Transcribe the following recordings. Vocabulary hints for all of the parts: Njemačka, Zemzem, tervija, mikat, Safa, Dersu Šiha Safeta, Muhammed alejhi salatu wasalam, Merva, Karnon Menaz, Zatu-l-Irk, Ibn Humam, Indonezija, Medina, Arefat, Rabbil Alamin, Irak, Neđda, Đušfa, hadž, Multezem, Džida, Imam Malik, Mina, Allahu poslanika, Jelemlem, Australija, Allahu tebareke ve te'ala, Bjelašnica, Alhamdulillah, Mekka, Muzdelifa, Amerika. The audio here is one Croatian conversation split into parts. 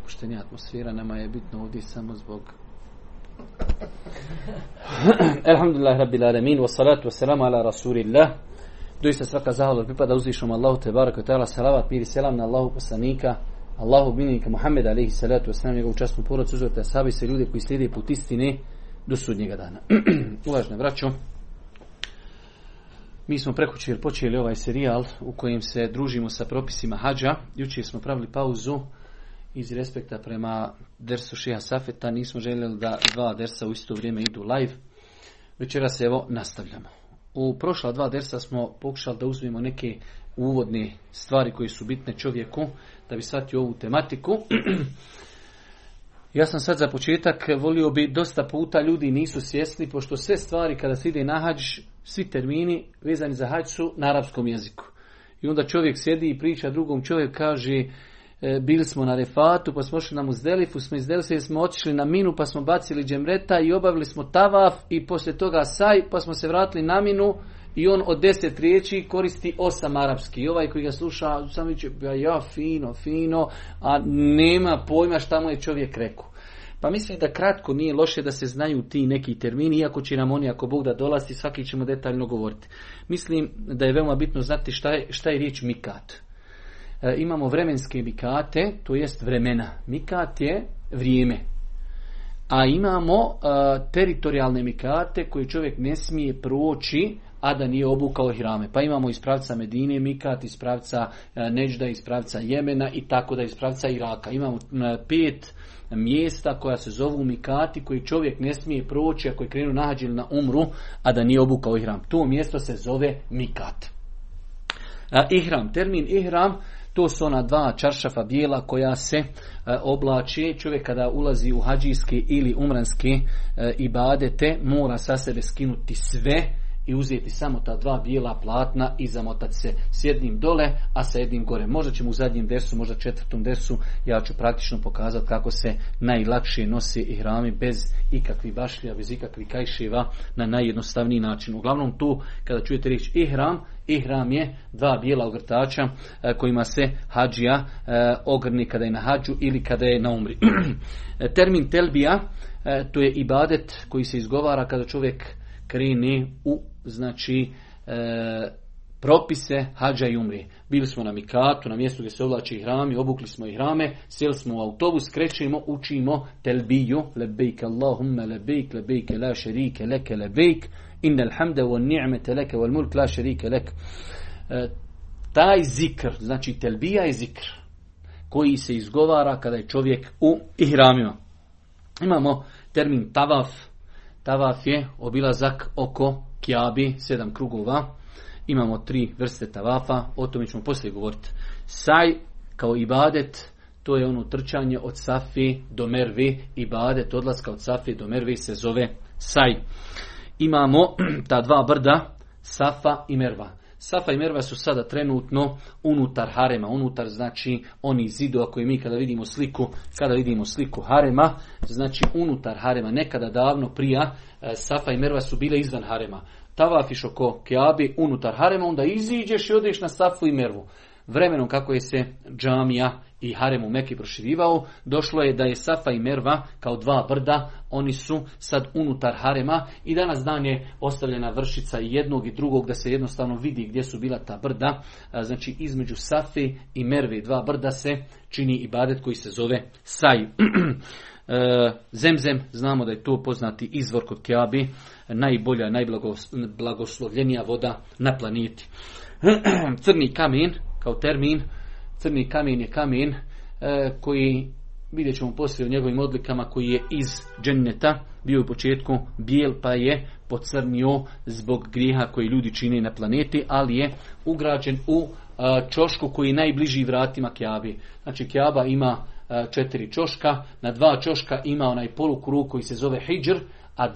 opuštenja atmosfera, nama je bitno ovdje samo zbog Alhamdulillah Rabbil Alamin, wassalatu wassalamu ala rasulillah. Doista svaka zahvala pripada uzvišenom Allahu tebareke ve te'ala, salavat, mir i selam na Allahu poslanika, Allahu bi'nika, Muhammed alejhi salatu wasalam, njegovu časnu porodicu, uzorite sahabe, sve ljude koji slijede put istine do sudnjega dana. Uvažene braćo, mi smo prekjučer počeli ovaj serijal u kojem se družimo sa propisima hadža. Jučer smo pravili pauzu iz respekta prema Dersu Šiha Safeta. Nismo željeli da dva dersa u isto vrijeme idu live. Večeras se evo nastavljamo. U prošla dva dersa smo pokušali da uzmemo neke uvodne stvari koje su bitne čovjeku da bi shvatio ovu tematiku. Ja sam sad za početak volio bi, dosta puta ljudi nisu svjesni, pošto sve stvari kada se ide na hadž, svi termini vezani za hadž su na arapskom jeziku. I onda čovjek sjedi i priča drugom, čovjek kaže bili smo na Arefatu, pa smo ošli na Muzdelifu, smo izdelili, smo otišli na Minu, pa smo bacili džemreta i obavili smo tavaf i poslije toga saj, pa smo se vratili na Minu i on od 10 riječi koristi 8 arapski. I ovaj koji ga sluša, sam će, ja fino, a nema pojma šta mu je čovjek rekao. Pa mislim da kratko nije loše da se znaju ti neki termini, iako će nam oni, ako Bog da dolazi, svaki ćemo detaljno govoriti. Mislim da je veoma bitno znati šta je riječ mikat. Imamo vremenske mikate, to jest vremena. Mikat je vrijeme. A imamo teritorijalne mikate koje čovjek ne smije proći, a da nije obukao hirame. Pa imamo iz pravca Medine mikat, iz pravca Neđda, iz pravca Jemena i tako da iz pravca Iraka. Imamo 5 mjesta koja se zovu mikati koji čovjek ne smije proći ako je krenuo na hadž ili na umru, a da nije obukao ihram. To mjesto se zove mikat. Ihram, termin ihram, to su ona dva čaršafa bijela koja se oblače. Čovjek kada ulazi u hadžijske ili umranske ibadete mora sa sebe skinuti sve i uzeti samo ta dva bijela platna i zamotati se s jednim dole, a sa jednim gore. Možda ćemo u zadnjem dersu, možda četvrtom dersu, ja ću praktično pokazati kako se najlakše nose ihrami bez ikakvih bašlija, bez ikakvih kajševa, na najjednostavniji način. Uglavnom tu, kada čujete riječ ihram je dva bijela ogrtača kojima se hadžija ogrni kada je na hadžu ili kada je na umri. Termin telbija, to je ibadet koji se izgovara kada čovjek kreni u propise hadža i umri. Bili smo na mikatu, na mjestu gdje se oblači ihrami, obukli smo ihrame, sjeli smo u autobus, krećemo, učimo telbiju, lebejk Allahumma lebejk, lebejk la šerike leke lebejk, innal hamda wa ni'mete leke wal mulk la šerike leke. Taj zikr, znači telbija je zikr koji se izgovara kada je čovjek u ihramima. Imamo termin tavaf. Tavaf je obilazak oko Kjabi, 7 krugova. Imamo 3 vrste tavafa, o tome ćemo poslije govoriti. Saj kao ibadet, to je ono trčanje od Safi do Mervi. Ibadet odlaska od Safi do Mervi se zove saj. Imamo ta dva brda, Safa i Merva. Safa i Merva su sada trenutno unutar harema, unutar znači oni zidova koji mi kada vidimo sliku harema, znači unutar harema. Nekada davno prija Safa i Merva su bile izvan harema. Tavafiš oko Kjabe unutar harema, onda iziđeš i odeš na Safu i Mervu. Vremenom kako je se džamija i harem u Mekki proširivao, došlo je da je Safa i Merva kao dva brda, oni su sad unutar harema i danas dan je ostavljena vršica jednog i drugog da se jednostavno vidi gdje su bila ta brda. Znači između Safi i Merve, dva brda, se čini ibadet koji se zove saj. Zemzem, znamo da je to poznati izvor kod Kjabi, najbolja, najblagoslovljenija voda na planeti. Crni kamen kao termin. Crni kamen je kamen koji, vidjet ćemo poslije u njegovim odlikama, koji je iz dženneta, bio je u početku bijel pa je pocrnio zbog grijeha koji ljudi čine na planeti, ali je ugrađen u čošku koji je najbliži vratima Kjabi. Znači Kjaba ima 4 čoška, na 2 čoška ima onaj polukrug koji se zove Hidžr, a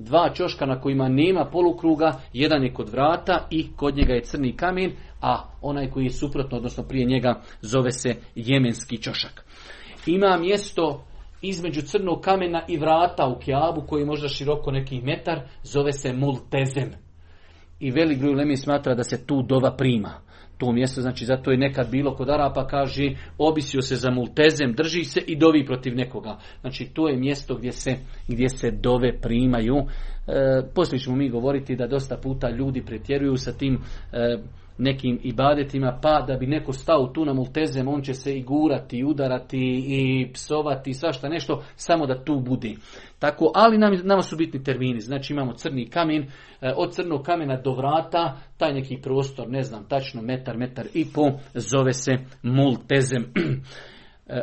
dva čoška na kojima nema polukruga, jedan je kod vrata i kod njega je crni kamen, a onaj koji je suprotno, odnosno prije njega, zove se jemenski čošak. Ima mjesto između crnog kamena i vrata u Kjabu, koji je možda široko neki metar, zove se Multezem. I velik broj ulema smatra da se tu dova prima. to mjesto, znači zato je nekad bilo kod Arapa, kaže, obisio se za Multezem, drži se i dovi protiv nekoga. Znači to je mjesto gdje se dove primaju. Poslije ćemo mi govoriti da dosta puta ljudi pretjeruju sa tim nekim ibadetima, pa da bi neko stao tu na Multezem, on će se i gurati, i udarati, i psovati, i svašta nešto, samo da tu budi. Tako, ali nama su bitni termini. Znači imamo crni kamen, od crnog kamena do vrata, taj neki prostor, ne znam tačno, metar i po, zove se Multezem.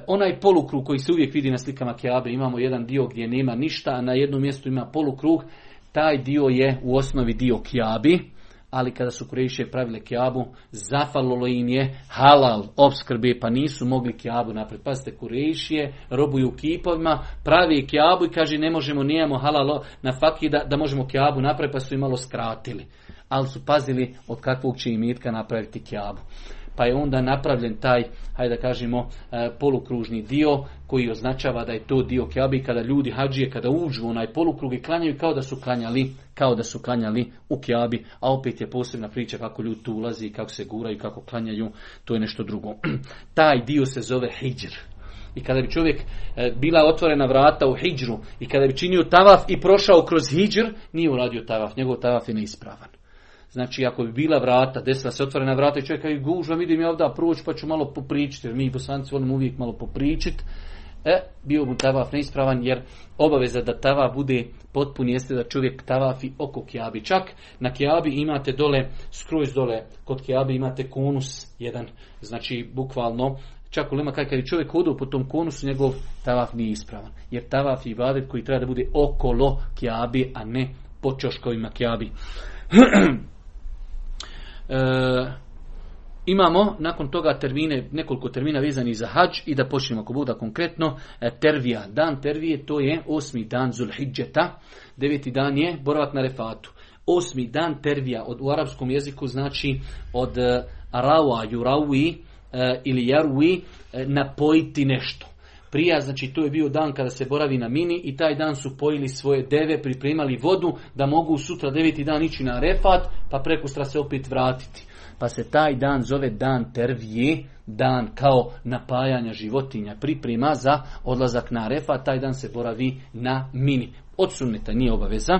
Onaj polukrug koji se uvijek vidi na slikama Kjabe, imamo jedan dio gdje nema ništa, a na jednom mjestu ima polukrug, taj dio je u osnovi dio Kjabi. Ali kada su Kurejše pravile Kjabu, zafalilo im je halal opskrbe, pa nisu mogli Kjabu napred. Pazite, Kurejšije robuju kipovima, pravi Kjabu i kaže ne možemo, nijemo halal na fakir da možemo Kjabu napred, pa su im malo skratili. Ali su pazili od kakvog će imetka napraviti Kjabu. Pa je onda napravljen taj, hajde da kažemo, polukružni dio koji označava da je to dio Kjabi. Kada ljudi hađije, kada uđu u onaj polukrug i klanjaju kao da su klanjali u Kjabi. A opet je posebna priča kako ljudi tu ulazi, kako se guraju, kako klanjaju, to je nešto drugo. Taj dio se zove Hidžr. I kada bi čovjek bila otvorena vrata u Hidžru i kada bi činio tavaf i prošao kroz Hidžr, nije uradio tavaf, njegov tavaf je neispravan. Znači, ako bi bila vrata, desila se otvorena vrata i čovjek kaže, gužva, idem ja ovdje proći pa ću malo popričiti, jer mi Bosanci volimo uvijek malo popričiti, bio mu tavaf neispravan, jer obaveza da tavaf bude potpun jeste da čovjek tavafi oko Kjabi. Čak na Kjabi imate dole, skroz dole, kod Kjabi imate konus jedan, znači bukvalno, čak ulema kaj kad je čovjek hodao po tom konusu, njegov tavaf nije ispravan, jer tavaf je ibadet koji treba da bude okolo Kjabi, a ne po čoškovima Kjabi. Imamo nakon toga termine, nekoliko termina vezani za hađ, i da počnemo ako bude konkretno. Tervija, dan tervije, to je 8. dan Zulhidžeta, 9. dan je boravak na Arefatu. 8. dan tervija u arapskom jeziku znači od arawa, jurawi ili jarwi, napojiti nešto. Prija, znači to je bio dan kada se boravi na Mini i taj dan su pojili svoje deve, pripremali vodu da mogu sutra 9. dan ići na Arefat, pa prekustra se opet vratiti. Pa se taj dan zove dan tervije, dan kao napajanja životinja, priprema za odlazak na Arefat, taj dan se boravi na Mini. Od sunneta, nije obaveza.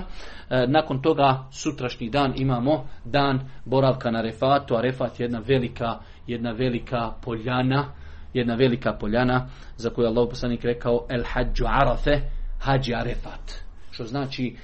Nakon toga sutrašnji dan imamo dan boravka na Arefatu. Arefat je jedna velika poljana za koju je Allahu poslanik rekao el hađu arafe, hađi Arefat. Što znači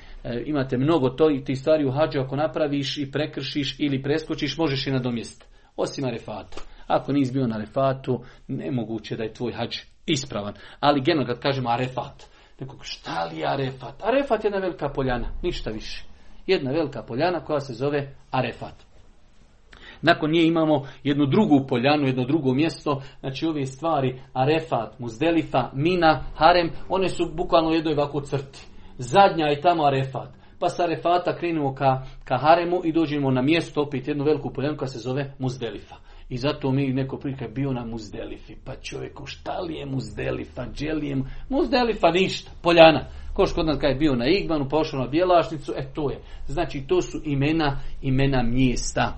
imate mnogo to i ti stvari u hađu ako napraviš i prekršiš ili preskočiš možeš i nadomjestiti. Osim Arefata. Ako nisi bio na Arefatu, nemoguće da je tvoj hađ ispravan. Ali generalno kad kažemo Arefat, nekog šta li je Arefat? Arefat je jedna velika poljana, ništa više. Jedna velika poljana koja se zove Arefat. Nakon nje imamo jednu drugu poljanu, jedno drugo mjesto, znači ove stvari, Arefat, Muzdelifa, Mina, Harem, one su bukvalno u jednoj ovako crti. Zadnja je tamo Arefat, pa sa Arefata krenemo ka Haremu i dođemo na mjesto, opet jednu veliku poljanu koja se zove Muzdelifa. I zato mi neko prika bio na Muzdelifi, pa čovjeku šta li je Muzdelifa, dželijem, Muzdelifa ništa, poljana. Koš kod nas kada je bio na Igmanu, pa ošao na Bjelašnicu, to je. Znači to su imena mjesta.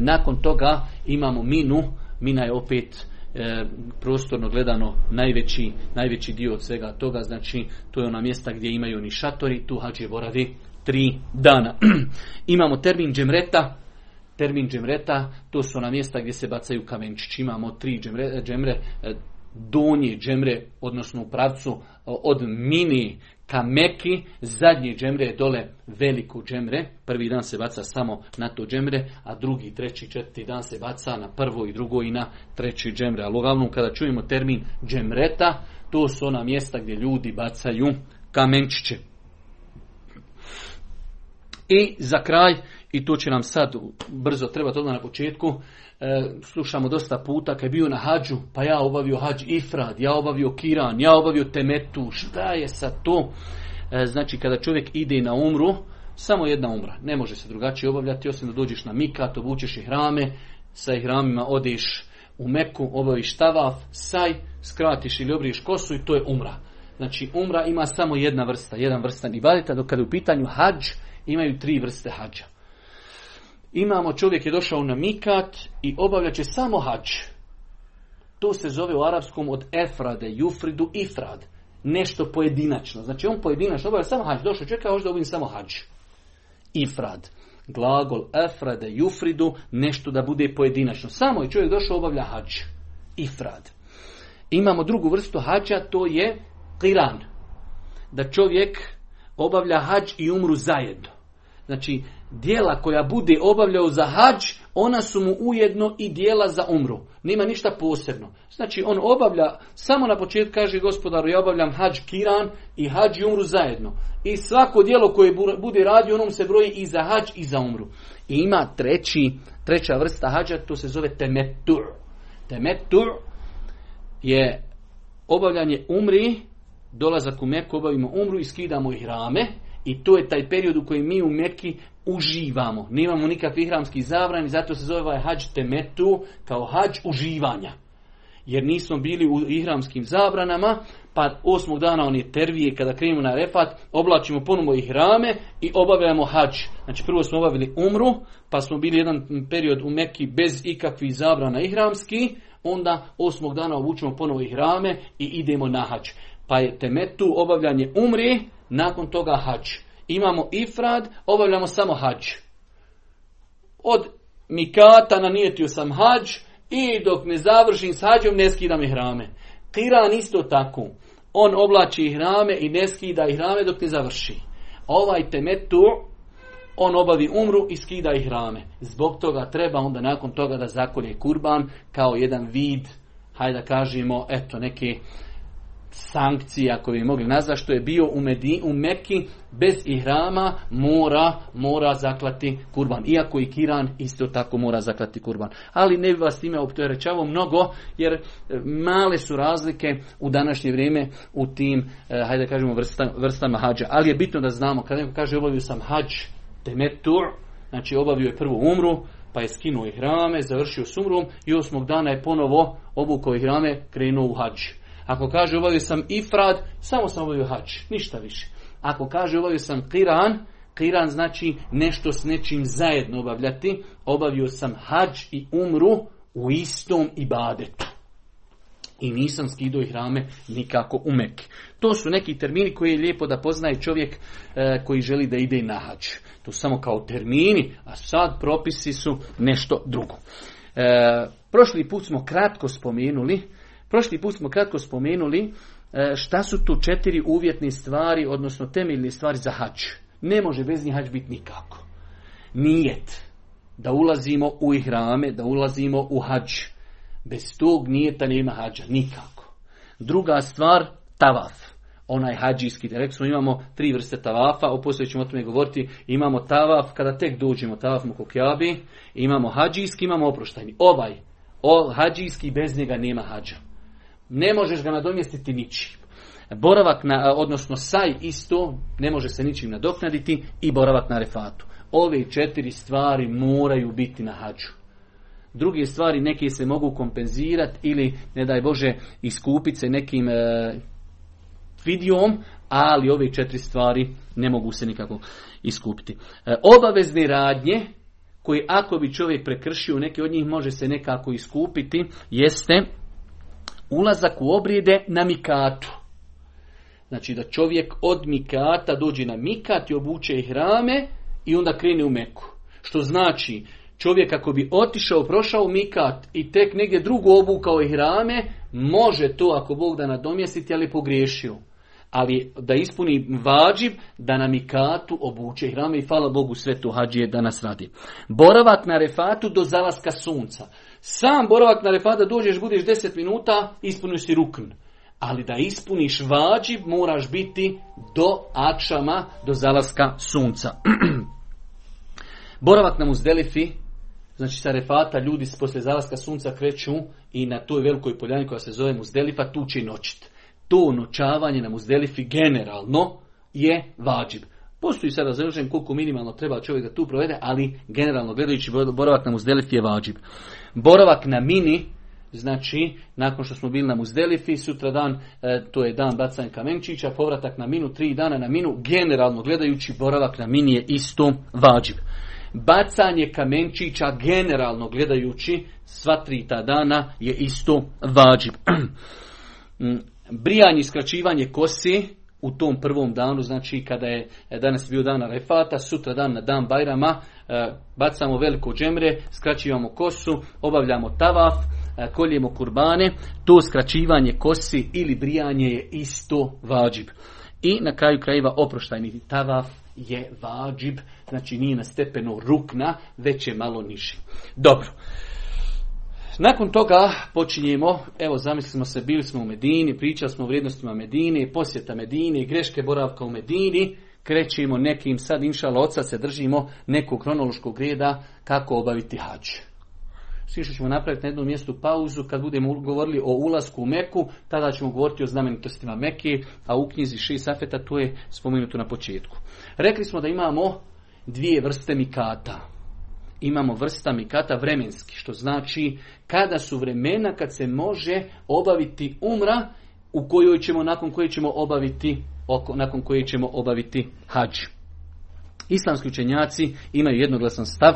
Nakon toga imamo Minu. Mina je opet prostorno gledano najveći dio od svega toga. Znači to je ona mjesta gdje imaju ni šatori, tu hađije boravi 3 dana. Imamo termin džemreta. Termin džemreta, to su ona mjesta gdje se bacaju kamenčići. Imamo 3 džemre, donje džemre, odnosno u pravcu od Mini ka Meki, zadnje džemre je dole veliko džemre, 1. dan se baca samo na to džemre, a 2., 3., 4. dan se baca na 1. i 2. i na 3. džemre. Ali uglavnom kada čujemo termin džemreta, to su ona mjesta gdje ljudi bacaju kamenčiće. I za kraj, i to će nam sad brzo trebati odmah na početku, slušamo dosta puta kad je bio na hađu, pa ja obavio hađ ifrad, ja obavio kiran, ja obavio temetu, šta je sa to? Znači kada čovjek ide na umru, samo jedna umra, ne može se drugačije obavljati, osim da dođeš na mikat, obučeš ihrame, sa ihramima odeš u Meku, obaviš tavaf, saj, skratiš ili obriješ kosu i to je umra. Znači umra ima samo jedan vrstan ibadeta, dok kada je u pitanju hađ, imaju 3 vrste hađa. Imamo, čovjek je došao na mikat i obavljaće samo hač. To se zove u arapskom od efrade, jufridu, ifrad. Nešto pojedinačno. Znači on pojedinačno obavlja samo hač. Došao čovjek, kao da obavljam samo hač. Ifrad. Glagol efrade, jufridu, nešto da bude pojedinačno. Samo je čovjek došao obavlja hač. Ifrad. Imamo drugu vrstu hađa, to je qiran. Da čovjek obavlja hađ i umru zajedno. Znači, djela koja bude obavljao za hađ, ona su mu ujedno i djela za umru. Nema ništa posebno. Znači, on obavlja, samo na početku kaže gospodaru, ja obavljam hađ qiran i hađ i umru zajedno. I svako djelo koje bude radio, onom se broji i za hađ i za umru. I ima treća vrsta hađa, to se zove temettur. Temettur je obavljanje umri, dolazak u Meku, obavimo umru i skidamo ihrame, i to je taj period u kojem mi u Meki uživamo. Nemamo nikakvih ihramskih zabrani, zato se zove ovaj hađ temetu, kao hađ uživanja. Jer nismo bili u ihramskim zabranama, pa 8. dana on je tervije, kada krenemo na Arefat, oblačimo ponovno ihrame i obavljamo hađ. Znači prvo smo obavili umru, pa smo bili jedan period u Meki bez ikakvih zabrana ihramski, onda 8. dana obučemo ponovo ihrame i idemo na hađ. Pa je temetu obavljanje umri, nakon toga hađ. Imamo ifrad, obavljamo samo hađ. Od mikata nanijetio sam hađ i dok ne završim s hađom ne skidam ihrame. Qiran isto tako. On oblači ihrame i ne skida ihrame dok ne završi. A ovaj temetu, on obavi umru i skida ihrame. Zbog toga treba onda nakon toga da zakolje kurban kao jedan vid, hajde da kažemo, eto neke sankcija koje bi mogli nazvati, što je bio u Meki bez ihrama mora zaklati kurban. Iako i Kiran isto tako mora zaklati kurban. Ali ne bi vas time opterećavao mnogo, jer male su razlike u današnje vrijeme u tim, hajde da kažemo, vrstama hađa. Ali je bitno da znamo, kada neko kaže obavio sam hađ temetur, znači obavio je prvu umru, pa je skinuo ihrame, završio s umrom i 8. dana je ponovo obukao ihrame, krenuo u hađ. Ako kaže obavio sam ifrad, samo sam obavio hađ, ništa više. Ako kaže obavio sam qiran znači nešto s nečim zajedno obavljati, obavio sam hađ i umru u istom ibadetu. I nisam skidao ihrame nikako u Meki. To su neki termini koji je lijepo da poznaje čovjek koji želi da ide na hađ. To samo kao termini, a sad propisi su nešto drugo. Prošli put smo kratko spomenuli šta su tu 4 uvjetne stvari, odnosno temeljne stvari za hađ. Ne može bez njih hađ biti nikako. Nijet. Da ulazimo u ihrame, da ulazimo u hađ. Bez tog nijeta nema hađa. Nikako. Druga stvar, tavaf. Onaj hađijski. Rekli imamo 3 vrste tavafa, poslije ćemo o tome govoriti. Imamo tavaf, kada tek dođemo, tavaf mu Kjabi. Imamo hađijski, imamo oproštajni. Hađijski, bez njega nema hađa. Ne možeš ga nadomjestiti ničim. Boravak, odnosno saj isto, ne može se ničim nadoknaditi, i boravak na Arefatu. Ove 4 stvari moraju biti na hađu. Druge stvari neke se mogu kompenzirati ili, ne daj Bože, iskupiti se nekim videom, ali ove 4 stvari ne mogu se nikako iskupiti. Obavezne radnje, koje ako bi čovjek prekršio neke od njih, može se nekako iskupiti, jeste ulazak u obrijede na mikatu. Znači da čovjek od mikata dođe na mikat i obuče ihrame i onda krene u Meku. Što znači, čovjek ako bi otišao, prošao mikat i tek negdje drugo obukao ihrame, može to ako Bog da nadomjestiti, ali pogriješio. Ali da ispuni vađib, da na mikatu obuče ihrame, i hvala Bogu sve to hađije danas radi. Boravak na Arefatu do zalaska sunca. Sam boravak na Arefatu, dođeš, budeš 10 minuta, ispuniš si rukn. Ali da ispuniš vađib, moraš biti do akšama, do zalaska sunca. Boravak na Muzdelifi. Znači sa Arefata ljudi poslije zalaska sunca kreću i na toj velikoj poljani koja se zove Muzdelifa, tu će i noćiti. To noćavanje na Muzdelifi generalno je vađib. Postoji sada završen koliko minimalno treba čovjek da tu provede, ali generalno gledajući boravak na Muzdelifi je vađib. Boravak na Mini, znači nakon što smo bili na Muzdelifi, sutradan to je dan bacanja kamenčića, povratak na Minu, 3 dana na Minu, generalno gledajući boravak na Mini je isto vađib. bacanje kamenčića generalno gledajući sva tri ta dana je isto vađib. Brijanje i skraćivanje kosi u tom prvom danu, znači kada je danas bio dan Arefata, sutra dan na dan Bajrama, bacamo veliko džemre, skraćivamo kosu, obavljamo tavaf, koljemo kurbane, to skraćivanje kosi ili brijanje je isto vađib. I na kraju krajeva oproštajni tavaf je vađib, znači nije na stepenu rukna, već je malo niži. Dobro. Nakon toga počinjemo, evo zamislimo se, bili smo u Medini, pričali smo o vrijednostima Medine, posjeta Medine, greške boravka u Medini, krećemo nekim, sad inšallah od sad se držimo nekog kronološkog reda kako obaviti hadž. Svi što ćemo napraviti na jednom mjestu pauzu, kad budemo govorili o ulasku u Meku, tada ćemo govoriti o znamenitostima Mekke, a u knjizi Šiha Safeta to je spomenuto na početku. Rekli smo da imamo dvije vrste mikata. Imamo vrsta mikata vremenski, što znači kada su vremena kad se može obaviti umra u kojoj ćemo, nakon koje ćemo obaviti hadž. Islamski učenjaci imaju jednoglasan stav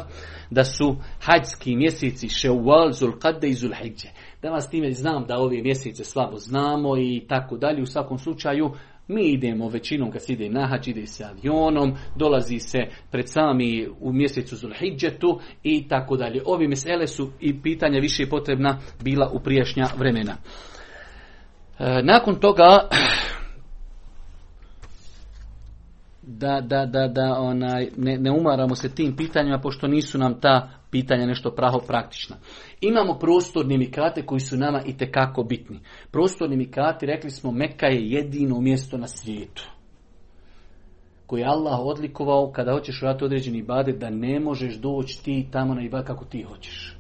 da su hađski mjeseci Ševal, Zulkade i Zulhidže. Da vas time znam da ove mjesece slabo znamo i tako dalje. U svakom slučaju mi idemo većinom kad se ide na hađ, ide se avionom, dolazi se pred sami u mjesecu Zulhidžetu i tako dalje. Ovi mesele su i pitanja više potrebna bila u prijašnja vremena. Nakon toga ne umaramo se tim pitanjima, pošto nisu nam ta pitanja nešto pravo praktična. Imamo prostorni mikate koji su nama itekako bitni. Prostorni mikati, rekli smo, Mekka je jedino mjesto na svijetu koje je Allah odlikovao kada hoćeš raditi određeni ibadet da ne možeš doći ti tamo na ibadet kako ti hoćeš.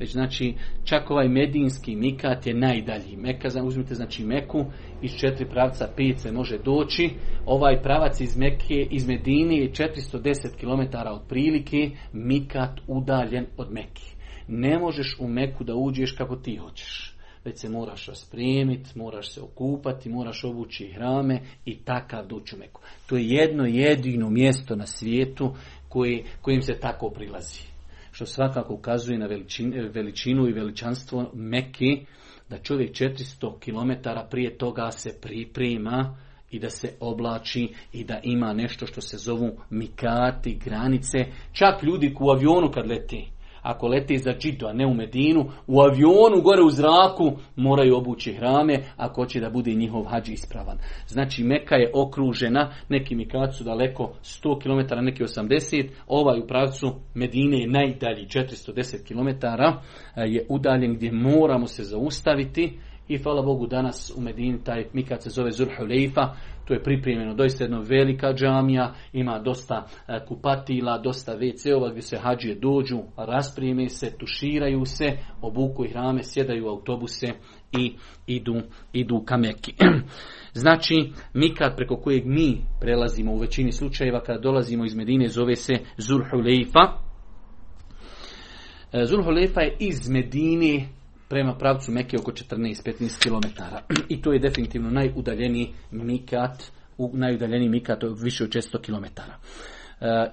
Već znači čak ovaj medinski mikat je najdalji. Mekka, uzmite znači Meku, iz 4 pravca 5 se može doći. Ovaj pravac iz Mekke, iz Medine je 410 km otprilike mikat udaljen od Mekke. Ne možeš u Meku da uđeš kako ti hoćeš. Već se moraš raspremiti, moraš se okupati, moraš obući hrame i takav doći u Meku. To je jedno jedino mjesto na svijetu kojim se tako prilazi, što svakako ukazuje na veličinu i veličanstvo Mekke, da čovjek 400 km prije toga se priprema i da se oblači i da ima nešto što se zovu mikati, granice. Čak ljudi u avionu kad leti, ako leti za Džidu, a ne u Medinu, u avionu gore u zraku moraju obući hrame ako hoće da bude njihov hadž ispravan. Znači Mekka je okružena, neki mikati su daleko 100 km, neki 80, ovaj u pravcu Medine je najdalji, 410 km je udaljen gdje moramo se zaustaviti. I hvala Bogu danas u Medini taj mikat se zove Zul-Hulejfa, to je pripremljeno doista jedna velika džamija, ima dosta kupatila, dosta WC-ova gdje se hađije dođu, rasprijeme se, tuširaju se, obuku i hrame, sjedaju u autobuse i idu ka Mekki. Znači mikat preko kojeg mi prelazimo u većini slučajeva kada dolazimo iz Medine zove se Zul-Hulejfa. Zul-Hulejfa je iz Medine prema pravcu Mekke oko 14-15 km. I to je definitivno najudaljeniji mikat, to je više od 400 km.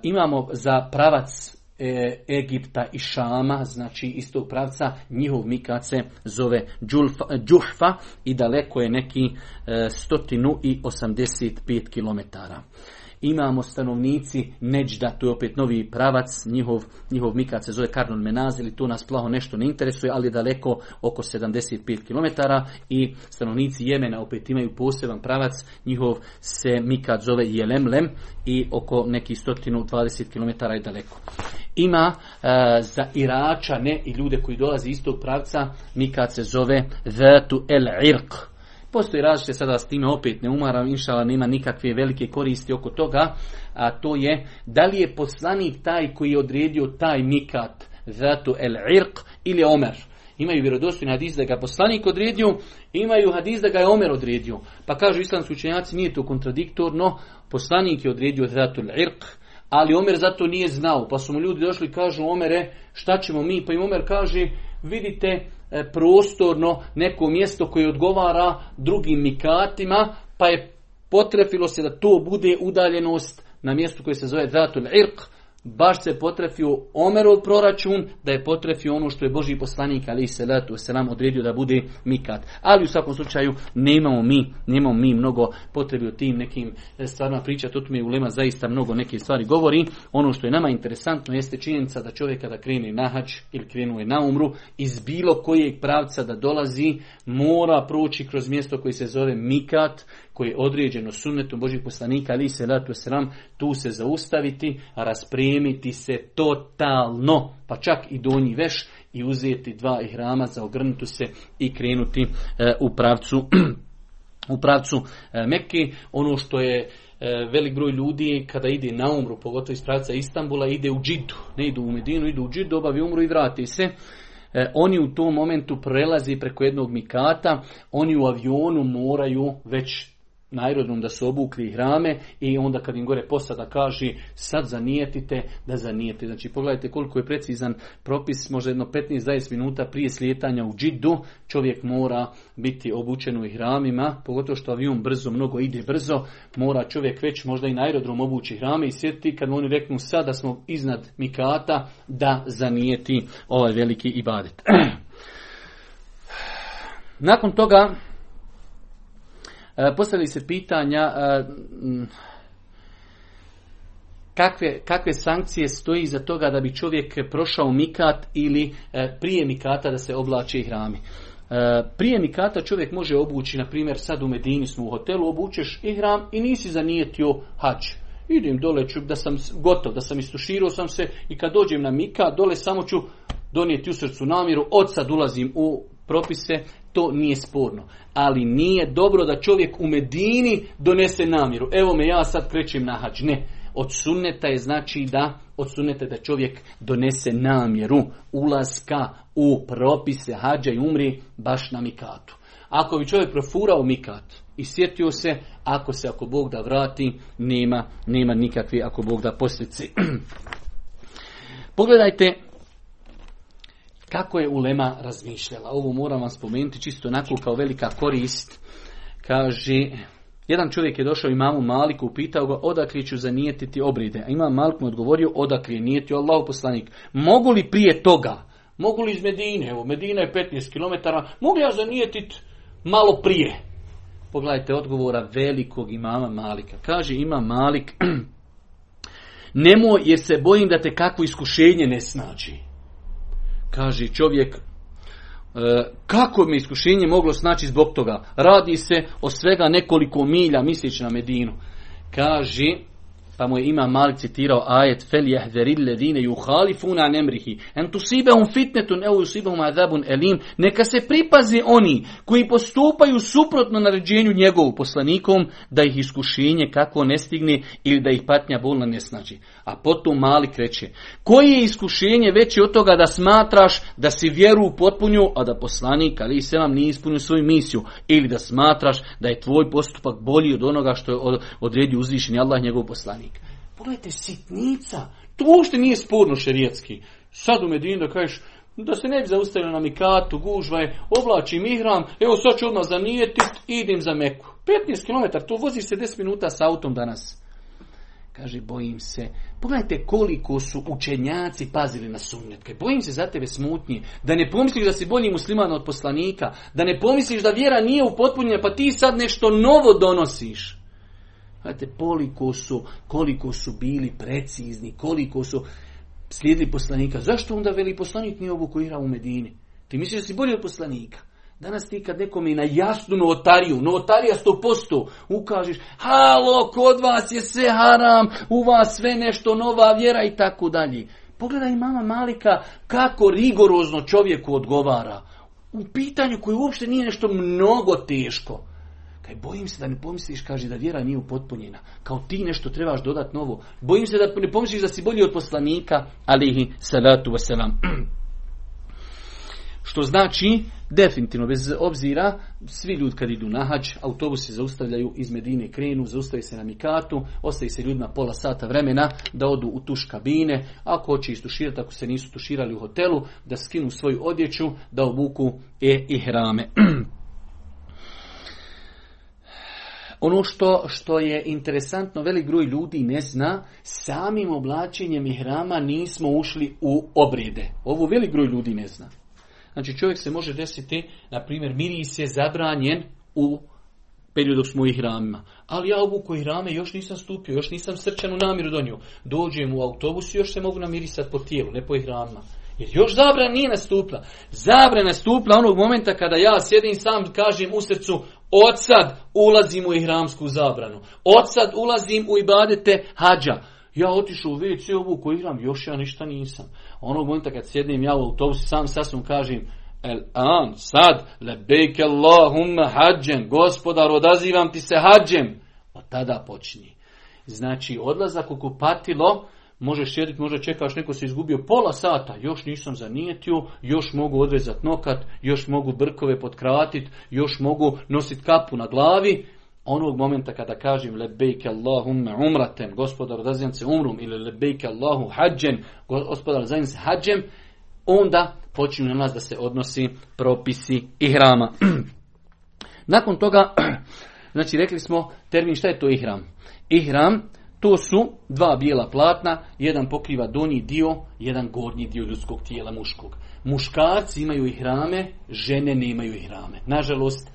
Imamo za pravac Egipta i Šama, znači istog pravca, njihov mikat se zove Đušfa i daleko je neki 185 km. Imamo stanovnici Neđda, to je opet novi pravac, njihov mikat se zove Karnon Menaz, ili to nas plaho nešto ne interesuje, ali je daleko oko 75 km. I stanovnici Jemena opet imaju poseban pravac, njihov se mikat zove Jelemlem i oko nekih 120 km je daleko. Ima za Iračane i ljude koji dolaze iz tog pravca, mikat se zove Zatu-l-Irk. Postoji različite, sada s time opet ne umaram, inšala nema nikakve velike koristi oko toga, a to je da li je poslanik taj koji je odredio taj mikat Zatu el Irk ili Omer. Imaju vjerodostojni hadis da ga poslanik odredio, imaju hadis da ga je Omer odredio. Pa kažu islamski učenjaci, nije to kontradiktorno, poslanik je odredio Zatu el Irk, ali Omer zato nije znao. Pa su mu ljudi došli i kažu, Omere, šta ćemo mi? Pa im Omer kaže, vidite, prostorno neko mjesto koje odgovara drugim mikatima, pa je potrefilo se da to bude udaljenost na mjestu koje se zove Zatu-l-Irk, baš se potrefio Omerov proračun da je potrefio ono što je Božji poslanik alejhi salatu wasalam odredio da bude mikat. Ali u svakom slučaju nemamo mi mnogo potrebi o tim nekim stvarima pričati, o tome ulema zaista mnogo neke stvari govori. Ono što je nama interesantno jeste činjenica da čovjek kada krene na hadž ili krenuje na umru iz bilo kojeg pravca da dolazi, mora proći kroz mjesto koje se zove mikat, koji je određeno sunnetom Božjih poslanika alejhi salatu wasalam, tu se zaustaviti, raspremiti se totalno, pa čak i donji veš i uzeti dva ihrama, zaogrnuti se i krenuti u pravcu Mekke. Ono što je velik broj ljudi kada ide na umru, pogotovo iz pravca Istanbula, ide u Džidu, ne idu u Medinu, idu u Džidu, obavi umru i vrati se. Oni u tom momentu prelazi preko jednog mikata, oni u avionu moraju već na aerodrom da su obukli ihrame i onda kad im gore posada kaže sad zanijetite, da zanijete. Znači pogledajte koliko je precizan propis, možda jedno 15-20 minuta prije slijetanja u Džidu čovjek mora biti obučen u ihramima, pogotovo što avion brzo, mnogo ide brzo, mora čovjek već možda i na aerodrom obući ihrame i sjetiti kad mu oni reknu sad da smo iznad mikata da zanijeti ovaj veliki ibadet. Nakon toga postavili se pitanja kakve sankcije stoji iza toga da bi čovjek prošao mikat ili prije mikata da se oblače ihrami. Prije mikata čovjek može obući, na primjer sad u Medini smo u hotelu, obučeš ihram i nisi zanijetio hadž. Idem dole, ću da sam gotov, da sam istuširao sam se i kad dođem na mikat dole samo ću donijeti u srcu namjeru, od sad ulazim u propise, to nije sporno. Ali nije dobro da čovjek u Medini donese namjeru. Evo me, ja sad krećem na hadž. Ne. Od sunneta je da čovjek donese namjeru ulaska u propise hadža i umri baš na mikatu. Ako bi čovjek profurao mikat i sjetio se, ako Bog da vrati, nema nikakve ako Bog da posljedice. Pogledajte kako je ulema razmišljala. Ovo moram vam spomenuti čisto onako kao velika korist. Kaže, jedan čovjek je došao imamu Maliku, upitao ga odakle ću zanijetiti obride. A imam Malik mu odgovorio, odakle je nijetio Allahu poslanik. Mogu li prije toga, mogu li iz Medine, evo Medina je 15 km, mogu ja zanijetiti malo prije? Pogledajte odgovora velikog imama Malika. Kaže imam Malik, nemoj jer se bojim da te kakvo iskušenje ne snađi. Kaže čovjek, kako mi iskušenje moglo snaći zbog toga? Radi se o svega nekoliko milja, misleći na Medinu. Kaže, pa mu je imam Malik citirao ajet, fel jehveril ledine juhalifuna nemrihi, entusibahum fitnetun eu usibahum azabun elim, neka se pripaze oni koji postupaju suprotno naređenju njegovu poslanikom, da ih iskušenje kako ne stigne ili da ih patnja bolna ne snađi. A potom Malik reče, koje je iskušenje veće od toga da smatraš da si vjeru upotpunio, a da poslanik alejhi selam nije ispunio svoju misiju, ili da smatraš da je tvoj postupak bolji od onoga što je odredio uzvišeni Allah njegov poslanik. Pogledajte, sitnica, to uopšte nije sporno šerijetski. Sad u Medinu da kažeš, da se ne bi zaustavio na mikatu, gužva je, oblačim ihram, evo sad ću odmah zanijetit, idem za Meku. 15 km, to voziš se 10 minuta sa autom danas. Kaže, bojim se. Pogledajte koliko su učenjaci pazili na sunnetke. Bojim se za tebe smutnje, da ne pomisliš da si bolji musliman od poslanika, da ne pomisliš da vjera nije upotpunjena, pa ti sad nešto novo donosiš. Znate, koliko su bili precizni, koliko su slijedili poslanika. Zašto onda veli poslanik nije obuku ihram u Medini? Ti misliš da si bolji od poslanika? Danas ti kad nekom je na jasnu novotarija 100%, ukažeš, halo, kod vas je sve haram, u vas sve nešto, nova vjera i tako dalje. Pogledaj imama Malika kako rigorozno čovjeku odgovara. U pitanju koje uopšte nije nešto mnogo teško. Bojim se da ne pomisliš, kaže, da vjera nije upotpunjena. Kao ti nešto trebaš dodat novo. Bojim se da ne pomisliš da si bolji od poslanika alejhi salatu wasalam. Što znači, definitivno, bez obzira, svi ljudi kad idu na hadž, autobusi zaustavljaju, iz Medine krenu, zaustavi se na mikatu, ostavi se ljudima pola sata vremena da odu u tuš kabine, ako hoće istuširati, ako se nisu tuširali u hotelu, da skinu svoju odjeću, da obuku ihrame. Ono što je interesantno, velik broj ljudi ne zna, samim oblačenjem ihrama nismo ušli u obrede. Ovo velik broj ljudi ne zna. Znači čovjek se može desiti, na primjer, miris je zabranjen u periodu dok smo u ihramima. Ali ja obuku ihrame još nisam stupio, još nisam srčanu namjeru donio. Dođem u autobus i još se mogu namirisati po tijelu, ne po ihramima. Jer još zabrana nije nastupla. Zabrana nastupla onog momenta kada ja sjedim sam, kažem u srcu, od sad ulazim u ihramsku zabranu. Od sad ulazim u ibadete hađa. Ja otišao u WC, obuku ihram, još ja ništa nisam. Onog momenta kad sjedim ja u autobusu, sam sasvom kažem, el-an, sad, lebejke Allahumma hađem, gospodar, odazivam ti se hađem. Od tada počinje. Znači, odlazak u kupatilo, možeš sjediti, možda čekaš, neko se izgubio pola sata, još nisam zanijetio, još mogu odrezati nokat, još mogu brkove potkratit, još mogu nositi kapu na glavi. Onog momenta kada kažem lebejke Allahumma umraten, gospodar, odazivam se umrum, ili lebejke Allahu hađem, gospodar, odazivam se hađem, onda počinju na nas da se odnosi propisi ihrama. Nakon toga, znači rekli smo termin, šta je to ihram? Ihram, to su dva bijela platna, jedan pokriva donji dio, jedan gornji dio ljudskog tijela muškog. Muškarci imaju ihrame, žene nemaju ihrame. Nažalost,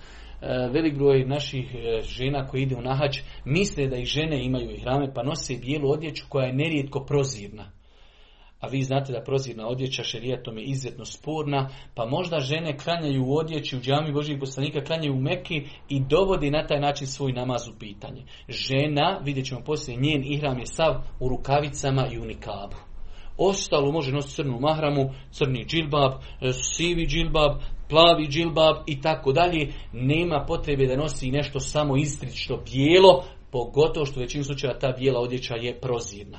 velik broj naših žena koji ide u nahač misle da i žene imaju ihrame, pa nose bijelu odjeću koja je nerijetko prozirna. A vi znate da prozirna odjeća šerijatom je izuzetno sporna, pa možda žene klanjaju u odjeći u džami Božijeg poslanika, klanjaju u Mekki i dovodi na taj način svoj namaz u pitanje. Žena, vidjet ćemo poslije, njen ihram je sav u rukavicama i u nikabu. Ostalo može nositi crnu mahramu, crni džilbab, sivi džilbab, plavi džilbab i tako dalje. Nema potrebe da nosi nešto samo istrično bijelo, pogotovo što u većini slučajeva ta bijela odjeća je prozirna.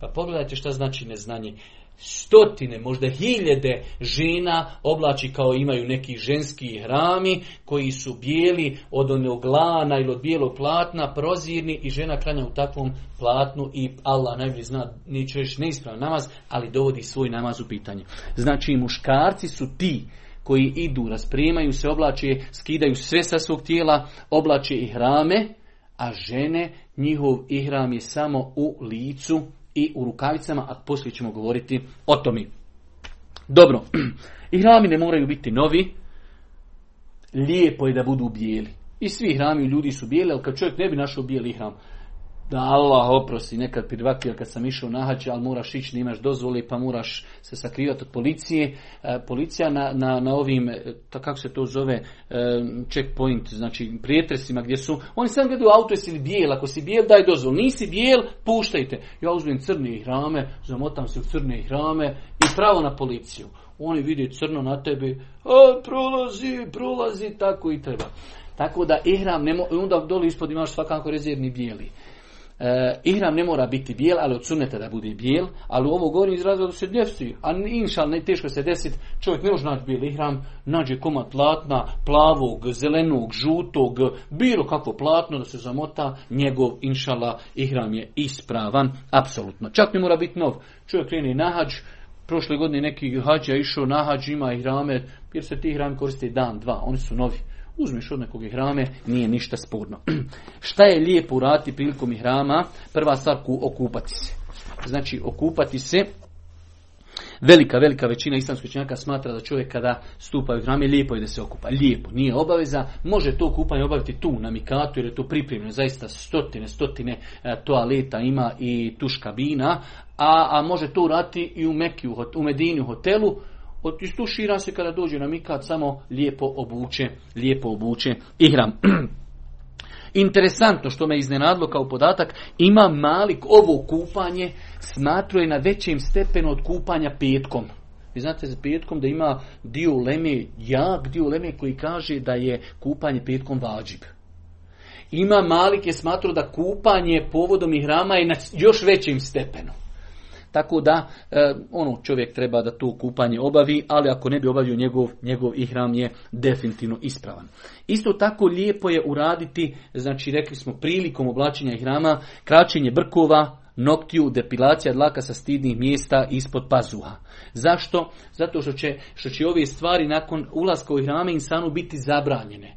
Pa pogledajte šta znači neznanje. Stotine, možda hiljede žena oblači kao imaju neki ženski ihrami koji su bijeli od onog lana ili od bijelog platna, prozirni, i žena klanja u takvom platnu i Allah najbolje zna, neće još neispravan namaz, ali dovodi svoj namaz u pitanje. Znači muškarci su ti koji idu, raspremaju se, oblače, skidaju sve sa svog tijela, oblače ihrame, a žene, njihov ihram je samo u licu i u rukavicama, a poslije ćemo govoriti o tome. Dobro, ihrami ne moraju biti novi, lijepo je da budu bijeli. I svi ihrami ljudi su bijeli, ali kad čovjek ne bi našao bijeli ihram, da Allah oprosti, nekad privakli, kad sam išao na hađ, ali moraš ići, ne imaš dozvole, pa moraš se sakrivati od policije. Policija na ovim, kako se to zove, checkpoint, znači prijetresima gdje su, oni sam gledaju auto, jesi li bijel, ako si bijel daj dozvol, nisi bijel, puštajte. Ja uzmem crne ihrame, zamotam se u crne ihrame i pravo na policiju. Oni vide crno na tebi, prolazi, tako i treba. Tako da ihram, onda dole ispod imaš svakako rezervni bijeli. Ihram ne mora biti bijel, ali od sunneta da bude bijel, ali ovo govorim iz razloga da se djevci, a inšal ne teško se desiti, čovjek ne može naći bijel ihram, nađe komad platna, plavog, zelenog, žutog, bilo kakvo platno da se zamota, njegov inšala ihram je ispravan, apsolutno. Čak ne mora biti nov, čovjek krene na hađ, prošle godine neki hađa išao na hađ, ima ihrame, jer se ti ihrami koriste dan, dva, oni su novi. Uzmiš od nekog ihrame, nije ništa sporno. Šta je lijepo uraditi prilikom ihrama? Prva stvar, okupati se. Znači, okupati se. Velika većina islamskih učenjaka smatra da čovjek kada stupa u ihrame, lijepo je da se okupa. Lijepo, nije obaveza. Može to kupanje obaviti tu, na mikatu, jer je to pripremljeno. Zaista stotine toaleta ima i tuš kabina. A može to uraditi i u Mekki, u Medini, u hotelu. Istušira se kada dođe na mikat, samo lijepo obuče ihram. Interesantno što me iznenadilo kao podatak, Imam Malik ovo kupanje smatruje na većem stepenu od kupanja petkom. Vi znate za petkom da ima dio uleme, jak dio uleme koji kaže da je kupanje petkom vađib. Imam Malik je smatrao da kupanje povodom ihrama je na još većem stepenu. Tako da, čovjek treba da to kupanje obavi, ali ako ne bi obavio njegov ihram je definitivno ispravan. Isto tako lijepo je uraditi, znači rekli smo prilikom oblačenja ihrama, kraćenje brkova, noktiju, depilacija dlaka sa stidnih mjesta ispod pazuha. Zašto? Zato što će ove stvari nakon ulaska u ihrame insanu biti zabranjene.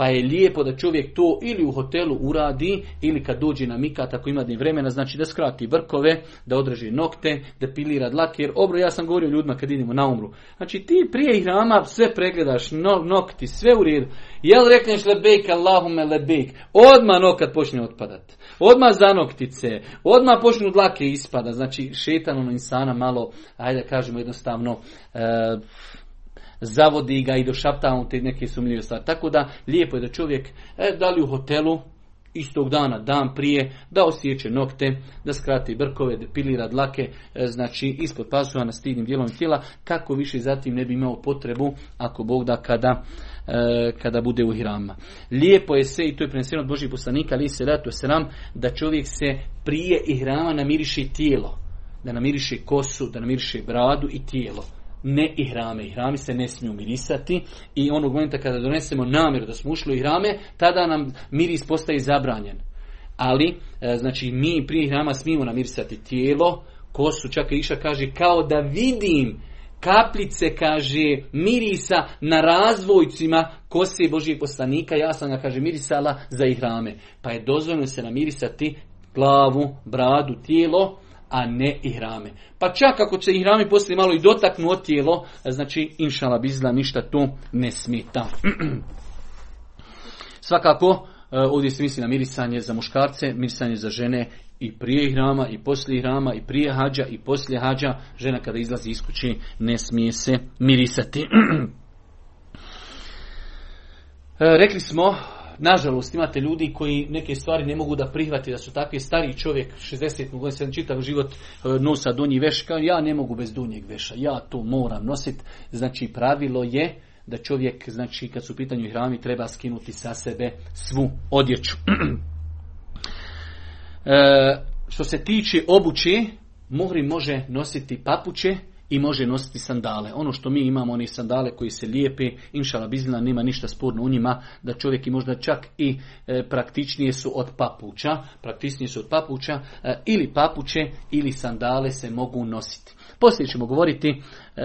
Pa je lijepo da čovjek to ili u hotelu uradi, ili kad dođe na mikat, ako ima vremena, znači da skrati brkove, da odreži nokte, da pilira dlake, jer obro, ja sam govorio ljudima kad idemo na umru. Znači ti prije ihrama sve pregledaš, nokti, sve u redu. Jel rekneš lebejk, Allahume lebejk, odmah nokat počne otpadat, odmah zanoktice, odmah počnu dlake ispada, znači šetano insana malo, ajde da kažemo jednostavno, zavodi ga i došaptavamo te neke sumnjive stvari. Tako da lijepo je da čovjek, da li u hotelu, istog dana, dan prije, da osjeće nokte, da skrati brkove, depilira dlake, znači ispod pasuha na stidnim dijelom tijela, kako više zatim ne bi imao potrebu, ako Bog da, kada bude u hirama. Lijepo je se, i to je preneseno od Božih poslanika, ali se ratu selam, da čovjek se prije ihrama namiriši tijelo, da namiriši kosu, da namiriši bradu i tijelo. Ne ihrame. Ihrami se ne smiju mirisati i onog momenta kada donesemo namjeru da smo ušli u ihrame, tada nam miris postaje zabranjen. Ali, znači, mi prije ihrama smijemo namirisati tijelo, kosu, čak i iša kaže, kao da vidim kaplice, kaže, mirisa na razvojcima kose Božijeg poslanika, ja sam ga, kaže, mirisala za ihrame. Pa je dozvoljeno se namirisati glavu, bradu, tijelo, a ne ihrame. Pa čak ako će ihrami poslije malo i dotaknu od tijelo, znači inšala bizla ništa tu ne smeta. Svakako, ovdje se misli na mirisanje za muškarce, mirisanje za žene i prije ihrama, i poslije ihrama, i prije hađa, i poslije hađa. Žena kada izlazi iz kuće ne smije se mirisati. Rekli smo, nažalost, imate ljudi koji neke stvari ne mogu da prihvati, da su takvi. Stariji čovjek, 60 godina, čitav život nosa donji veš, kao ja ne mogu bez donjeg veša, ja to moram nositi. Znači, pravilo je da čovjek, znači, kad su u pitanju ihrami, treba skinuti sa sebe svu odjeću. Što se tiče obuće, muhrim može nositi papuće i može nositi sandale. Ono što mi imamo, one sandale koji se lijepe, inšala bizna, nema ništa sporno u njima, da čovjek i možda čak i praktičnije su od papuča, ili papuče ili sandale se mogu nositi. Poslije ćemo govoriti,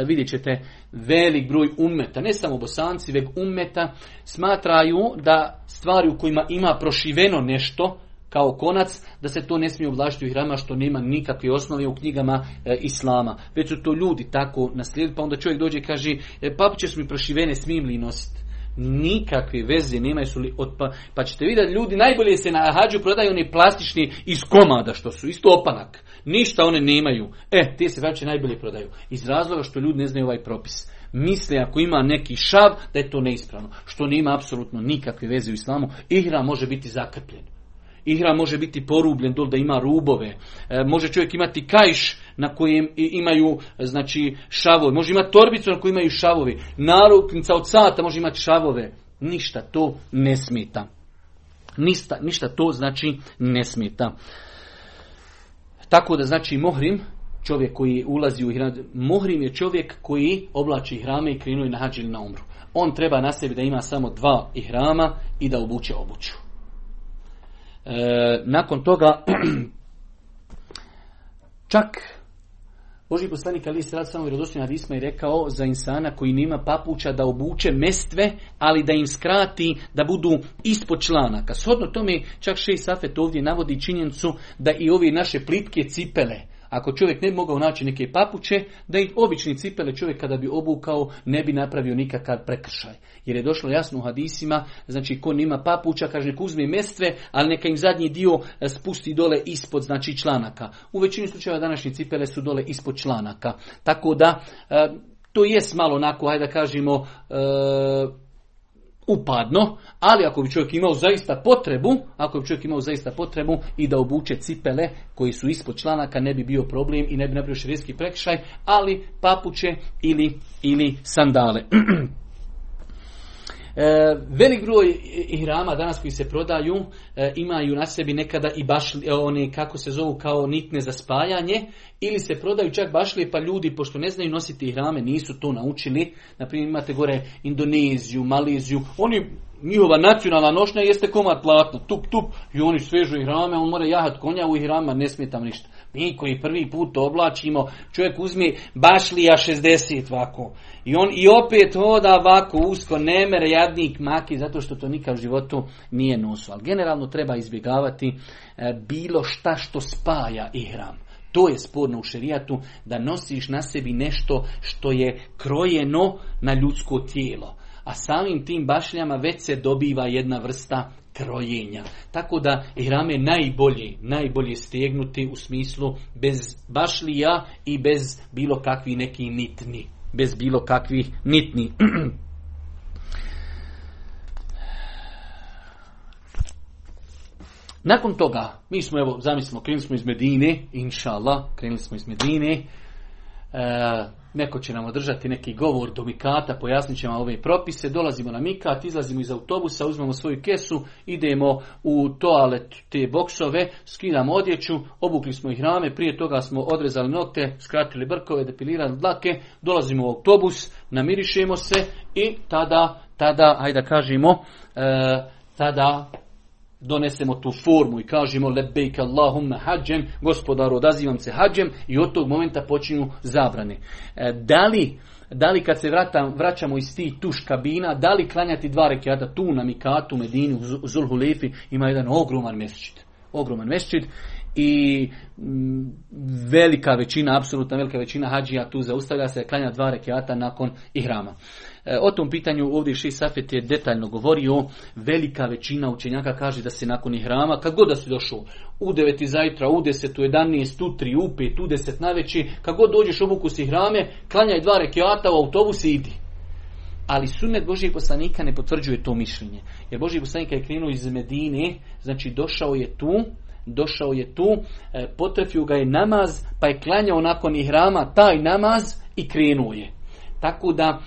vidjet ćete, velik broj ummeta, ne samo Bosanci, već ummeta smatraju da stvari u kojima ima prošiveno nešto, kao konac, da se to ne smije oblačiti u ihrama, što nema nikakve osnove u knjigama Islama. Već su to ljudi tako naslijedili, pa onda čovjek dođe i kaže, papuće su mi prošivene, smijem li nositi? Nikakve veze nemaju su li otpa... Pa ćete vidjeti, ljudi najbolje se na hađu prodaju oni plastični iz komada, što su isto opanak. Ništa one nemaju. Te se papuće najbolje prodaju. Iz razloga što ljudi ne znaju ovaj propis. Misle ako ima neki šav, da je to neispravno. Što nema apsolutno nikakve veze u Islamu. Ihram može biti zakrpljen. Ihram može biti porubljen dol da ima rubove. Može čovjek imati kajš na kojem imaju, znači, šavove. Može imati torbicu na kojoj imaju šavovi. Naruknica od sata može imati šavove. Ništa to ne smeta. Ništa to, znači, ne smeta. Tako da, znači, muhrim, čovjek koji ulazi u ihram, muhrim je čovjek koji oblači ihrame i krenuje na hadž ili na umru. On treba na sebi da ima samo 2 ihrama i da obuče obuću. Nakon toga čak Božji poslanik alejhi salatu wasalam u vjerodostojnim hadisima je rekao za insana koji nema papuča da obuče mestve, ali da im skrati da budu ispod članaka. Shodno tome čak Šiha Safeta ovdje navodi činjenicu da i ove naše plitke cipele, ako čovjek ne bi mogao naći neke papuče, da i obični cipele čovjek kada bi obukao ne bi napravio nikakav prekršaj. Jer je došlo jasno u hadisima, znači ko nema papuča, kaže neka uzme mestve, ali neka im zadnji dio spusti dole ispod, znači, članaka. U većini slučajeva današnje cipele su dole ispod članaka. Tako da, to jest malo onako, hajde da kažemo, upadno, ali ako bi čovjek imao zaista potrebu, i da obuče cipele koji su ispod članaka, ne bi bio problem i ne bi napravio šerijski prekršaj, ali papuče ili sandale. Velik broj ihrama danas koji se prodaju imaju na sebi nekada i bašli, one kako se zovu kao nitne za spajanje, ili se prodaju čak bašlije, pa ljudi pošto ne znaju nositi ihrame nisu to naučili. Naprimjer imate gore Indoneziju, Maleziju, oni, njihova nacionalna nošnja jeste komad platna, tup tup, i oni svežu ihrame, on mora jahat konja u ihrama, ne smije tam ništa. Mi koji prvi put oblačimo, čovjek uzme bašlija 60 ovako. I on i opet hoda ovako usko, ne mere jadnik maki, zato što to nikad u životu nije nosio. Ali generalno treba izbjegavati bilo šta što spaja ihram. To je sporno u šerijatu, da nosiš na sebi nešto što je krojeno na ljudsko tijelo. A samim tim bašljama već se dobiva jedna vrsta krojenja. Tako da ihram je najbolje stegnuti u smislu bez bašlija i bez bilo kakvih neki nitni. Bez bilo kakvih nitni. Nakon toga, mi smo, evo, zamislimo, krenuli smo iz Medine, neko će nam održati neki govor do mikata, pojasnit će vam ove propise, dolazimo na mikat, izlazimo iz autobusa, uzmemo svoju kesu, idemo u toalet te boksove, skidamo odjeću, obukli smo ihrame, prije toga smo odrezali nokte, skratili brkove, depilirali dlake, dolazimo u autobus, namirišemo se i tada donesemo tu formu i kažemo lebejk Allahumma hađem, gospodaru odazivam se hađem, i od tog momenta počinju zabrane. Da li kad se vraćamo iz tih tuš kabina, da li klanjati 2 rekiata tu na mikatu, Medini, u Zul-Hulejfi, ima jedan ogroman mesčid i apsolutna velika većina hađija tu zaustavlja se, klanja 2 rekiata nakon ihrama. O tom pitanju ovdje Šiha Safet je detaljno govorio. Velika većina učenjaka kaže da se nakon ihrama, kad god da si došao, u 9 zajtra, u 10, u 11, u 3, u 5, u 10 na veći, kad god dođeš obuku si ihrame, klanjaj 2 rekiata, u autobus i idi. Ali sunnet Božijeg poslanika ne potvrđuje to mišljenje. Jer Božiji poslanik je krenuo iz Medine, znači došao je tu, potrefio ga je namaz, pa je klanjao nakon ihrama taj namaz i krenuo je. Tako da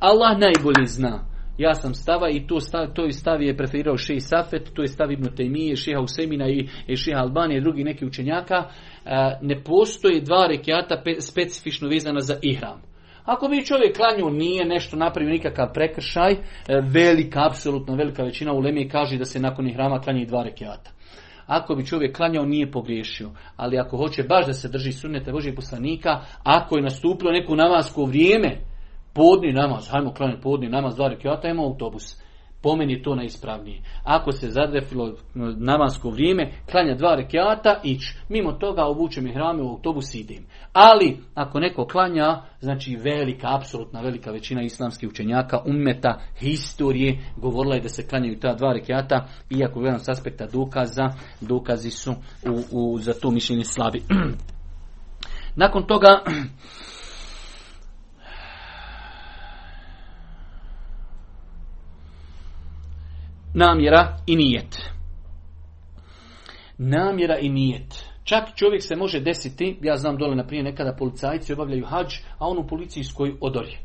Allah najbolje zna. Ja sam stava i to stav je preferirao Šiha Safet, to je stav Ibn Taymije, Šiha Usemina i Šiha Albanije i drugi neki učenjaka. Ne postoje 2 rekiata specifično vezana za ihram. Ako bi čovjek klanjao, nije nešto napravio nikakav prekršaj, apsolutno velika većina uleme kaže da se nakon ihrama klanja i 2 rekiata. Ako bi čovjek klanjao, nije pogriješio. Ali ako hoće baš da se drži sunneta Božijeg poslanika, ako je nastupilo neko namasko vrijeme, podni namaz, hajmo klanjati podni namaz, 2 rekiata, ajmo autobus. Po meni je to najispravnije. Ako se zadrefilo namasko vrijeme, klanja 2 rekiata, ići. Mimo toga obučem ihrame, u autobus idem. Ali ako neko klanja, znači apsolutna velika većina islamskih učenjaka, ummeta, historije, govorila je da se klanjaju ta 2 rekiata, iako gledam s aspekta dokazi su za to mišljenje slabi. Nakon toga namjera i nijet. Čak čovjek se može desiti, ja znam dole na primjer nekada policajci obavljaju hađ, a on u policijskoj odori.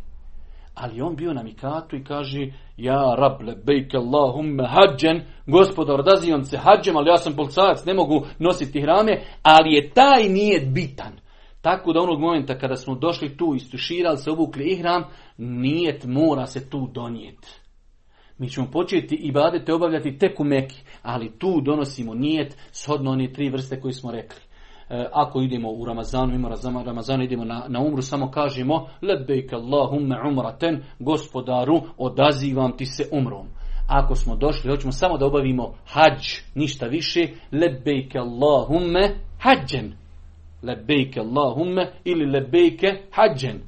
Ali on bio na mikatu i kaže ja rab lebejk Allahumme hađen, gospodar odazivam se hađem, ali ja sam policajac, ne mogu nositi hrame, ali je taj nijet bitan. Tako da onog momenta kada smo došli tu, istuširali se, obukli ihram, nijet mora se tu donijeti. Mi ćemo početi ibadete obavljati tek u Meki, ali tu donosimo nijet shodno one 3 vrste koje smo rekli. Ako idemo u Ramazanu, idemo na umru, samo kažemo lebejk Allahumme umraten, gospodaru odazivam ti se umrom. Ako smo došli, hoćemo samo da obavimo hađ, ništa više, lebejk Allahumme hađen. Lebejk Allahumme ili lebejke hađen.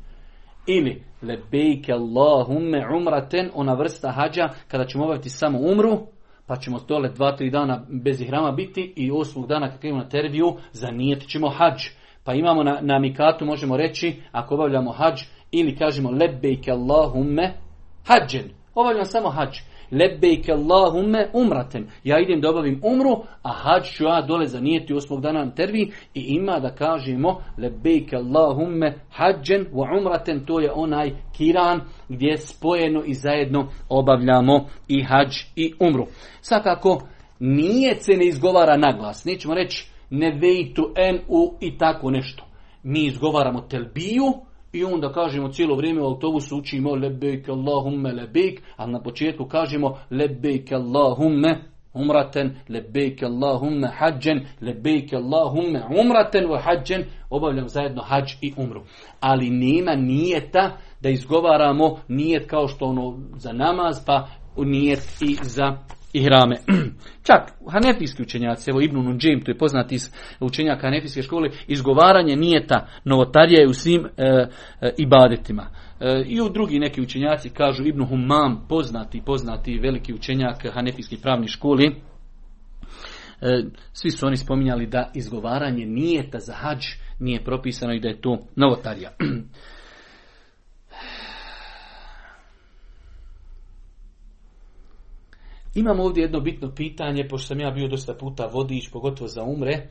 Ili lebejke Allahumme umraten, ona vrsta hađa kada ćemo obaviti samo umru, pa ćemo dole 2-3 dana bez ihrama biti i 8 dana kad krenemo na terviju zanijetit ćemo hađ. Pa imamo na mikatu možemo reći, ako obavljamo hađ, ili kažemo lebejke Allahumme hađen, obavljam samo hađ, lebejke Allahumme umraten, ja idem da obavim umru, a hađ ću ja dole zanijeti 8 dana na terviji, i ima da kažemo lebejke Allahumme hađen wa umraten, to je onaj kiran gdje spojeno i zajedno obavljamo i hađ i umru. Svakako nijet se ne izgovara na glas, nećemo reći nevejtu en u i tako nešto, mi izgovaramo telbiju. I onda kažemo cijelo vrijeme u autobusu učimo lebejk Allahumme lebejk, ali na početku kažemo lebejk Allahumme umraten, lebejke Allahumme hađen, lebejke Allahumme umraten wa hađen, obavljam zajedno hađ i umru. Ali nema nijeta da izgovaramo nijet kao što ono za namaz, pa nijet i za ihrame. Čak hanefijski učenjaci, evo Ibn Nunđim, to je poznati učenjak hanefijske škole, izgovaranje nijeta novotarija je u svim ibadetima. I u drugi neki učenjaci kažu, Ibn Humam, poznati veliki učenjak hanefijskih pravnih školi, svi su oni spominjali da izgovaranje nijeta za hađ nije propisano i da je to novotarija. Imamo ovdje jedno bitno pitanje, pošto sam ja bio dosta puta vodič, pogotovo za umre,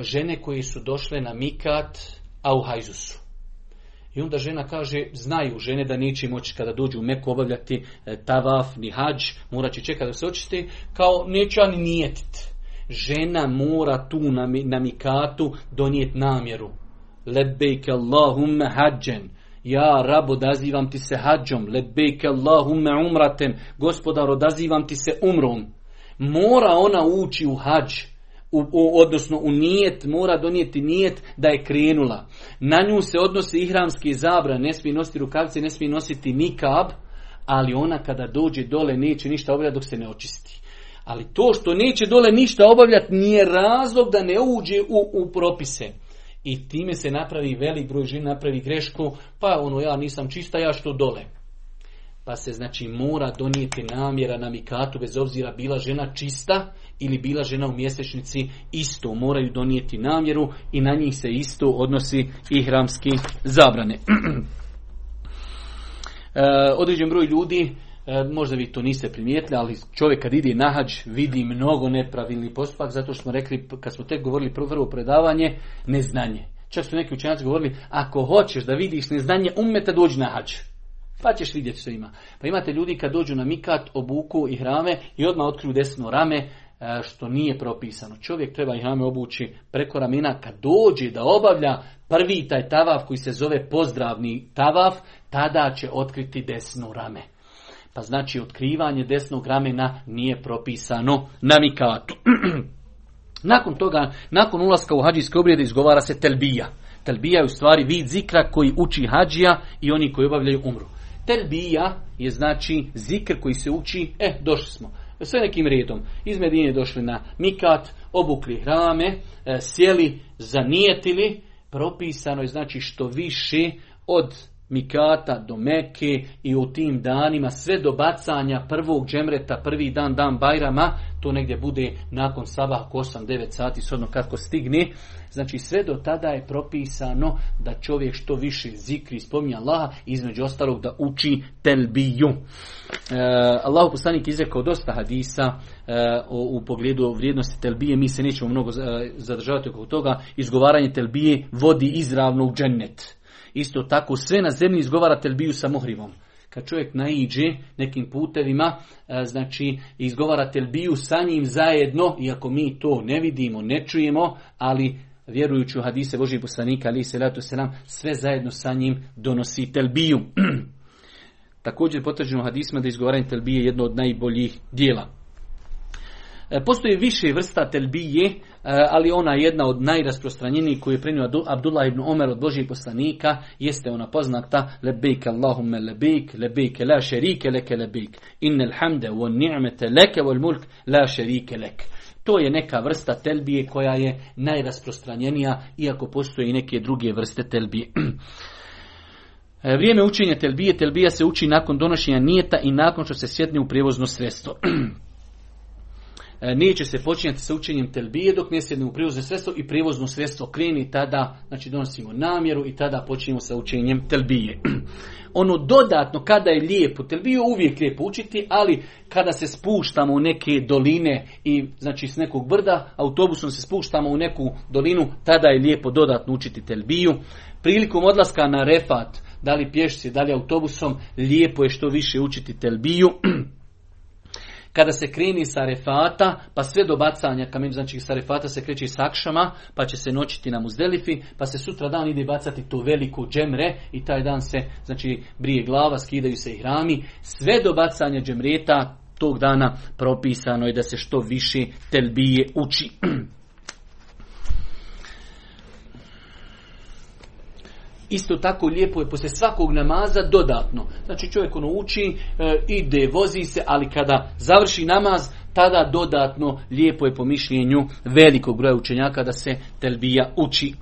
žene koje su došle na mikat, a u hajzu su. I onda žena kaže, znaju žene da neće moći kada dođu u Meku obavljati tavaf ni hađ, morat će čekati da se očisti, kao neće ani nijetit. Žena mora tu na mikatu donijeti namjeru. Lebejke Allahumme hađen. Ja, Rab, odazivam ti se hađom, lebejke Allahumme umratem, gospodar, odazivam ti se umrom. Mora ona ući u hađ, odnosno u nijet, mora donijeti nijet da je krenula. Na nju se odnose ihramski zabran, ne smije nositi rukavice, ne smije nositi nikab, ali ona kada dođe dole neće ništa obavljati dok se ne očisti. Ali to što neće dole ništa obavljati nije razlog da ne uđe u propise. I time se napravi velik broj žena, napravi grešku, pa ono ja nisam čista, ja što dole. Pa se znači mora donijeti namjera na mikatu, bez obzira bila žena čista ili bila žena u mjesečnici, isto moraju donijeti namjeru i na njih se isto odnosi ihramski zabrane. Određen broj ljudi, možda vi to niste primijetili, ali čovjek kad ide na hađ vidi mnogo nepravilni postupak, zato što smo rekli, kad smo tek govorili prvo predavanje, neznanje. Čak su neki učenjaci govorili, ako hoćeš da vidiš neznanje ummeta, dođi na hađ. Pa ćeš vidjeti što ima. Pa imate ljudi kad dođu na mikat, obuku i hrame i odmah otkriju desno rame, što nije propisano. Čovjek treba i hrame obući preko ramena. Kad dođe da obavlja prvi taj tavaf koji se zove pozdravni tavaf, tada će otkriti desno rame. Pa znači otkrivanje desnog ramena nije propisano na mikatu. Nakon toga, nakon ulaska u hađijske obrijede izgovara se telbija. Telbija je u stvari vid zikra koji uči hađija i oni koji obavljaju umru. Telbija je znači zikr koji se uči, došli smo, sve nekim redom. Iz Medine došli na mikat, obukli hrame, sjeli, zanijetili. Propisano je znači što više od mikata do Mekke i u tim danima sve do bacanja prvog džemreta, prvi dan Bajrama, to negdje bude nakon sabah 8-9 sati, shodno kako stigne. Znači sve do tada je propisano da čovjek što više zikri, spominja Allaha, između ostalog da uči telbiju. Allahu poslanik izrekao dosta hadisa u pogledu vrijednosti telbije, mi se nećemo mnogo zadržavati oko toga. Izgovaranje telbije vodi izravno u džennet. Isto tako sve na zemlji izgovara telbiju sa muhrimom. Kad čovjek naiđe nekim putevima, znači izgovara telbiju sa njim zajedno, iako mi to ne vidimo, ne čujemo, ali vjerujući u hadise Božijeg poslanika alejhi salatu wasalam, sve zajedno sa njim donosi telbiju. Također potvrđeno hadisima da izgovaranje telbije je jedno od najboljih djela. Postoji više vrsta telbije, ali ona je jedna od najrasprostranjenijih koju je prenio Abdullah ibn Omer od Božijeg poslanika, jeste ona poznata lebejk Allahumme lebejk, lebejk la šerike leke lebejk, innel hamde wa ni'mete leke wal mulk la šerike leke. To je neka vrsta telbije koja je najrasprostranjenija, iako postoje i neke druge vrste telbije. Vrijeme učenja telbije. Telbija se uči nakon donošenja nijeta i nakon što se sjedne u prijevozno sredstvo. Neće se počinjati sa učenjem telbije dok ne sjedne u prijevozno sredstvo i prijevozno sredstvo kreni, tada znači donosimo namjeru i tada počinjemo sa učenjem telbije. Ono dodatno kada je lijepo, telbiju uvijek lijepo učiti, ali kada se spuštamo u neke doline i znači s nekog brda, autobusom se spuštamo u neku dolinu, tada je lijepo dodatno učiti telbiju. Prilikom odlaska na Arefat, da li pješci, da li autobusom, lijepo je što više učiti telbiju. Kada se kreni sa Arefata, pa sve do bacanja kamenu, znači sa Arefata se kreće s akšama, pa će se noćiti na Muzdelifi, pa se sutra dan ide bacati tu veliku džemre i taj dan se, znači, brije glava, skidaju se ihrami, sve do bacanja džemreta, tog dana propisano je da se što više telbije uči. Isto tako lijepo je poslije svakog namaza dodatno. Znači čovjek ono uči, ide, vozi se, ali kada završi namaz, tada dodatno lijepo je po mišljenju velikog broja učenjaka da se telbija uči.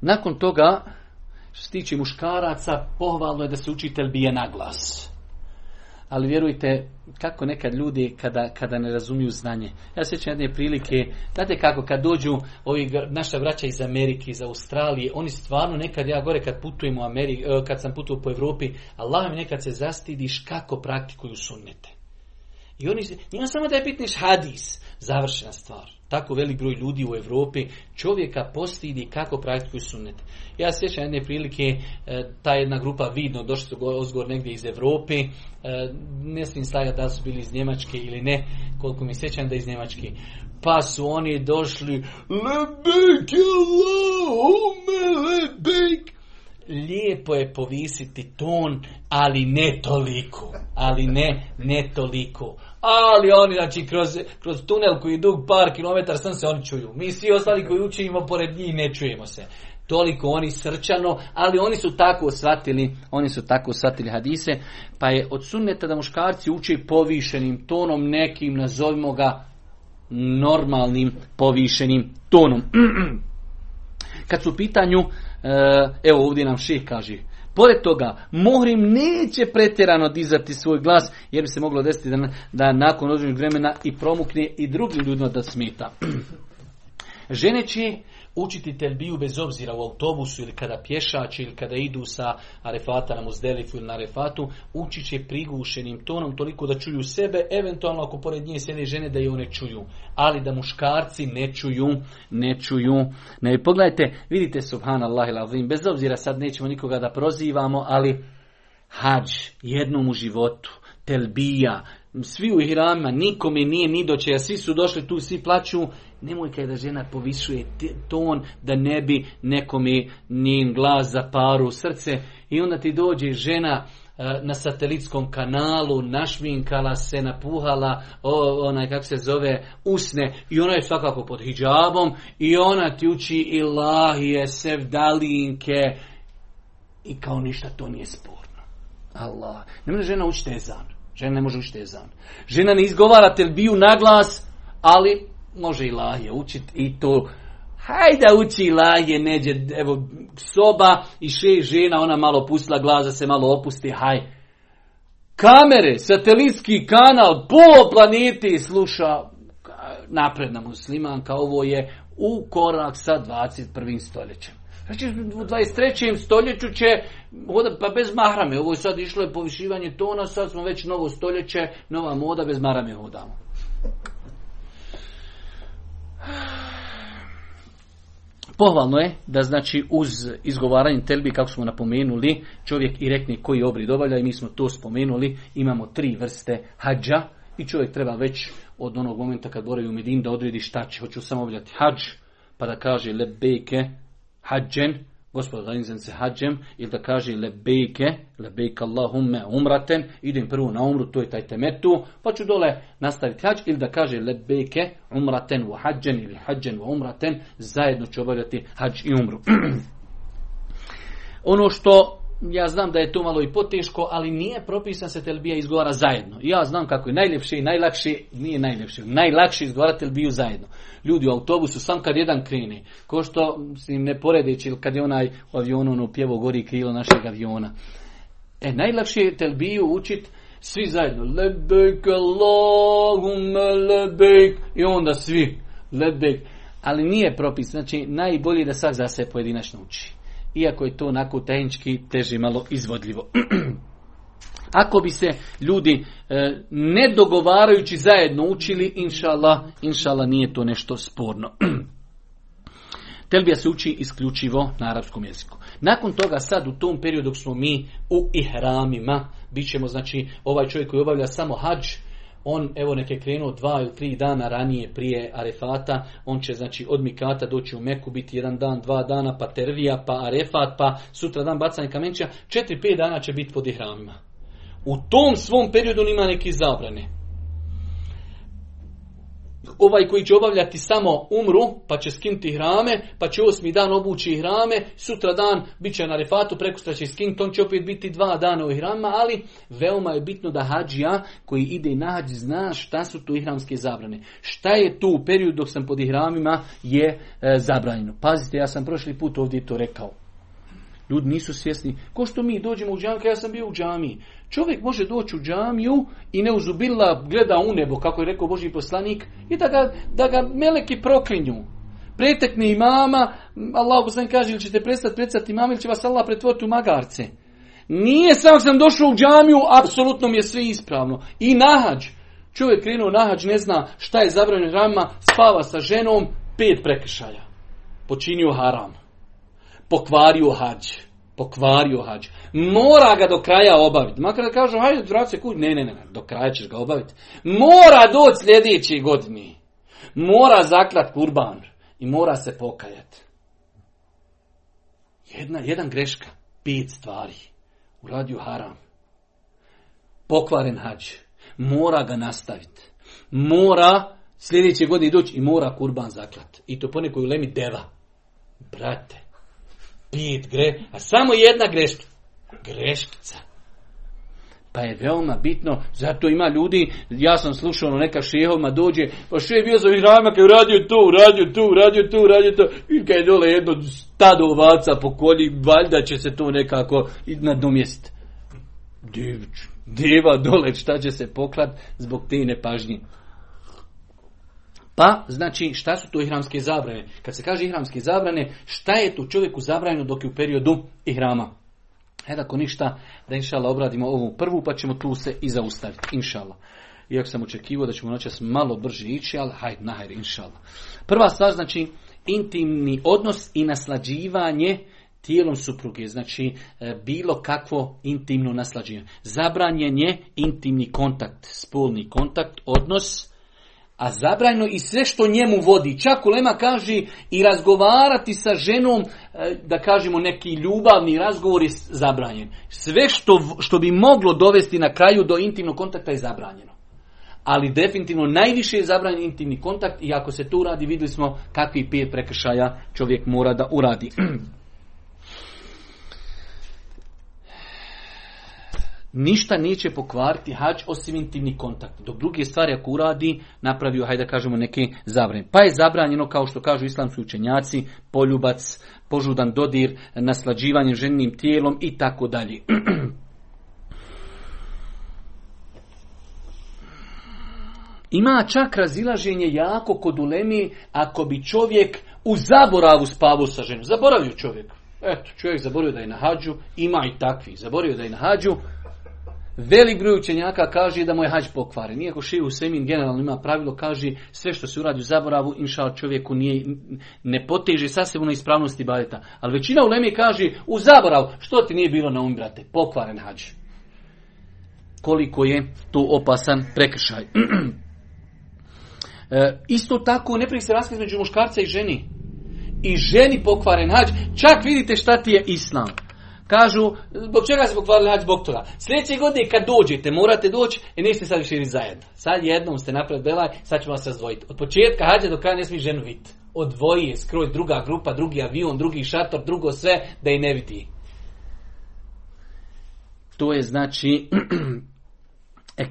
Nakon toga, što se tiče muškaraca, pohvalno je da se uči telbija na glas. Ali vjerujte, kako nekad ljudi kada ne razumiju znanje. Ja sjećam jedne prilike, znate kako, kad dođu ovi naša braća iz Amerike, iz Australije, oni stvarno nekad, ja gore kad putujem u Ameriku, kad sam putovao po Europi, Allah mi nekad se zastidiš kako praktikuju sunnete. I oni se, nije samo da je pitniš hadis, završena stvar. Tako velik broj ljudi u Europi čovjeka postidi kako praktikuju sunnet. Ja sjećam jedne prilike, ta jedna grupa vidno došli su ozgor negdje iz Europe, ne smijem stavljati da su bili iz Njemačke ili ne, koliko mi sjećam da iz Njemačke. Pa su oni došli, lebejk, Allahume lebejk. Lijepo je povisiti ton, ali ne toliko. Ali oni, znači, kroz tunel koji je dug par kilometara, sam se oni čuju. Mi svi ostali koji učimo pored njih ne čujemo se. Toliko oni srčano, ali oni su tako shvatili hadise, pa je od sunneta da muškarci uče povišenim tonom, nekim, nazovimo ga, normalnim povišenim tonom. Kad su u pitanju, evo ovdje nam šejh kaže, pored toga, mohrim neće pretjerano dizati svoj glas, jer bi se moglo desiti da nakon određenog vremena i promukne i drugim ljudima da smeta. Žene će učiti telbiju bez obzira u autobusu ili kada pješači ili kada idu sa Arefata na Muzdelifu ili na Arefatu, učit će prigušenim tonom toliko da čuju sebe, eventualno ako pored nje sjede žene da je one čuju, ali da muškarci ne čuju. Ne, pogledajte, vidite, subhanallah ilazim, bez obzira sad nećemo nikoga da prozivamo, ali hadž jednom u životu, telbija, svi u hirama, nikome nije ni do čega, svi su došli tu, svi plaću, nemoj kaj da žena povišuje ton da ne bi nekome njen glas zaparu srce. I onda ti dođe žena na satelitskom kanalu, našminkala se, napuhala, usne, i ona je svakako pod hidžabom, i ona ti uči ilahije, sevdalinke, i kao ništa to nije sporno. Allah. Ne može žena učiti ezan. Žena ne izgovara telbiju na glas, ali može ilahije učiti i to. Hajde uči ilahije, neđe, evo, soba i šest žena, ona malo pustila glas da se malo opusti, haj. Kamere, satelitski kanal, pola planeti sluša napredna muslimanka, ovo je u korak sa 21. stoljećem. Znači, u 23. stoljeću će, pa bez mahrame, ovo je sad išlo je povišivanje tona, sad smo već novo stoljeće, nova moda, bez mahrame odamo. Pohvalno je da, znači, uz izgovaranje telbi, kako smo napomenuli, čovjek i rekne koji obrid obavlja, i mi smo to spomenuli, imamo 3 vrste hadža, i čovjek treba već od onog momenta kad boravi u Medini da odredi šta će, hoću samo obavljati hadž, pa da kaže lebejke hađen, gospod organizam se hađem, ili da kaže lebejke Allahumme umraten, idem prvo na umru, to je taj temetu, pa ću dole nastaviti hađ, ili da kaže lebejke umraten wa hađen, ili hađen wa umraten, zajedno ću obavljati hađ i umru. Ono što, ja znam da je to malo i poteško, ali nije propisan se telbija izgovara zajedno. Ja znam kako je najljepše i najlakše, nije najljepše, najlakše izgovara telbiju zajedno. Ljudi u autobusu, sam kad jedan krene, ko što, mislim, ne poredeći, ili kad je onaj u avionu, ono pjevo gori krilo našeg aviona. Najlakše je telbiju učit svi zajedno. Lebejk, Allahume lebejk, i onda svi lebejk. Ali nije propis, znači najbolje je da svak za sebe pojedinačno uči. Iako je to onako tehnički teže malo izvodljivo. Ako bi se ljudi ne dogovarajući zajedno učili, inšallah nije to nešto sporno. Telbija se uči isključivo na arapskom jeziku. Nakon toga sad u tom periodu dok smo mi u ihramima, bit ćemo, znači, ovaj čovjek koji obavlja samo hadž, on evo neke krenuo 2 ili 3 dana ranije prije Arefata, on će znači od Mikata doći u Meku, biti 1 dan, 2 dana, pa Tervija, pa Arefat, pa sutra dan bacanje kamenčića, 4-5 dana će biti pod ihramima. U tom svom periodu ima neki zabrane. Ovaj koji će obavljati samo umru, pa će skinuti ihrame, pa će 8. dan obući ihrame, sutra dan bit će na Arefatu, prekosutra će skinuti, on će opet biti 2 dana u ihrama, ali veoma je bitno da hadžija koji ide na hadž zna šta su tu ihramske zabrane. Šta je tu u periodu dok sam pod ihramima je zabranjeno. Pazite, ja sam prošli put ovdje to rekao. Ljudi nisu svjesni. Ko što mi dođemo u džamiju, ja sam bio u džamiji. Čovjek može doći u džamiju i neuzubila gleda u nebo, kako je rekao Božji poslanik, i da ga meleki proklinju. Pretekne imama, Allah poslanik kaže, ili ćete prestati predstaviti imama, ili će vas Allah pretvoriti u magarce. Nije samo sam došao u džamiju, apsolutno mi je sve ispravno. I nahađ. Čovjek krenuo nahađ, ne zna šta je zabranjeno haramima, spava sa ženom, 5 prekršaja. Počinio haram. Pokvario hađ. Mora ga do kraja obaviti. Makar da kažu, hajde, vrati se kući. Ne, do kraja ćeš ga obaviti. Mora doći sljedeći godini. Mora zaklat kurban. I mora se pokajati. Jedan greška. 5 stvari. Uradio haram. Pokvaren hađ. Mora ga nastaviti. Mora sljedeće godine doći i mora kurban zaklat. I to ponekoj u lemi deva. Brate. 5 a samo 1 greška. Greškica. Pa je veoma bitno, zato ima ljudi, ja sam slušao neka šehovima dođe, pa še je bio za ihrama, kad je uradio to, i kad je dole jedno stado ovaca po kolji, valjda će se to nekako nadomjestiti. Deva dole, šta će se poklat zbog te nepažnje. Pa, znači, šta su to ihramske zabrane? Kad se kaže ihramske zabrane, šta je tu čovjeku zabranjeno dok je u periodu ihrama? Hajde, ako ništa, da inšallah obradimo ovu prvu, pa ćemo tu se i zaustaviti, inšallah. Iako sam očekivao da ćemo noćas malo brže ići, ali hajde, nahajde, inšallah. Prva stvar, znači, intimni odnos i naslađivanje tijelom supruge, znači bilo kakvo intimno naslađivanje. Zabranjen je intimni kontakt, spolni kontakt, odnos, a zabranjeno i sve što njemu vodi. Čak ulema kaže i razgovarati sa ženom, da kažemo neki ljubavni razgovor je zabranjen. Sve što bi moglo dovesti na kraju do intimnog kontakta je zabranjeno. Ali definitivno najviše je zabranjen intimni kontakt i ako se to uradi, vidjeli smo kakvi 5 prekršaja čovjek mora da uradi. Ništa neće pokvariti hađ osim intimni kontakt. Dok druge stvari ako uradi, napravio, hajde da kažemo, neke zabrane. Pa je zabranjeno, kao što kažu islamski učenjaci, poljubac, požudan dodir, naslađivanje ženim tijelom i tako dalje. Ima čak razilaženje jako kod ulemi ako bi čovjek u zaboravu spavao sa ženom. Zaboravio čovjek. Eto, čovjek zaboravio da je na hađu, ima i takvi. Zaboravio da je na hađu. Velik broj učenjaka kaže da mu je hađ pokvaren. Iako Šiju Semin generalno ima pravilo, kaže sve što se uradi u zaboravu, inšal čovjeku ne poteže sasvim na ispravnosti ibadeta. Ali većina ulemi kaže u zaboravu, što ti nije bilo na um, brate, pokvaren hađ. Koliko je to opasan prekršaj. Isto tako ne pravi se razlika između muškarca i ženi. I ženi pokvaren hađ, čak vidite šta ti je islam. Kažu, zbog čega se pokvarili hađ? Zbog toga. Sljedeće godine kad dođete, morate doći i nećete sad više zajedno. Sad jednom ste napravili belaj, sad ćemo vas razdvojiti. Od početka hađa do kraja ne smije ženu vidjeti. Odvoji je skroz, druga grupa, drugi avion, drugi šator, drugo sve, da i ne vidi. To je znači...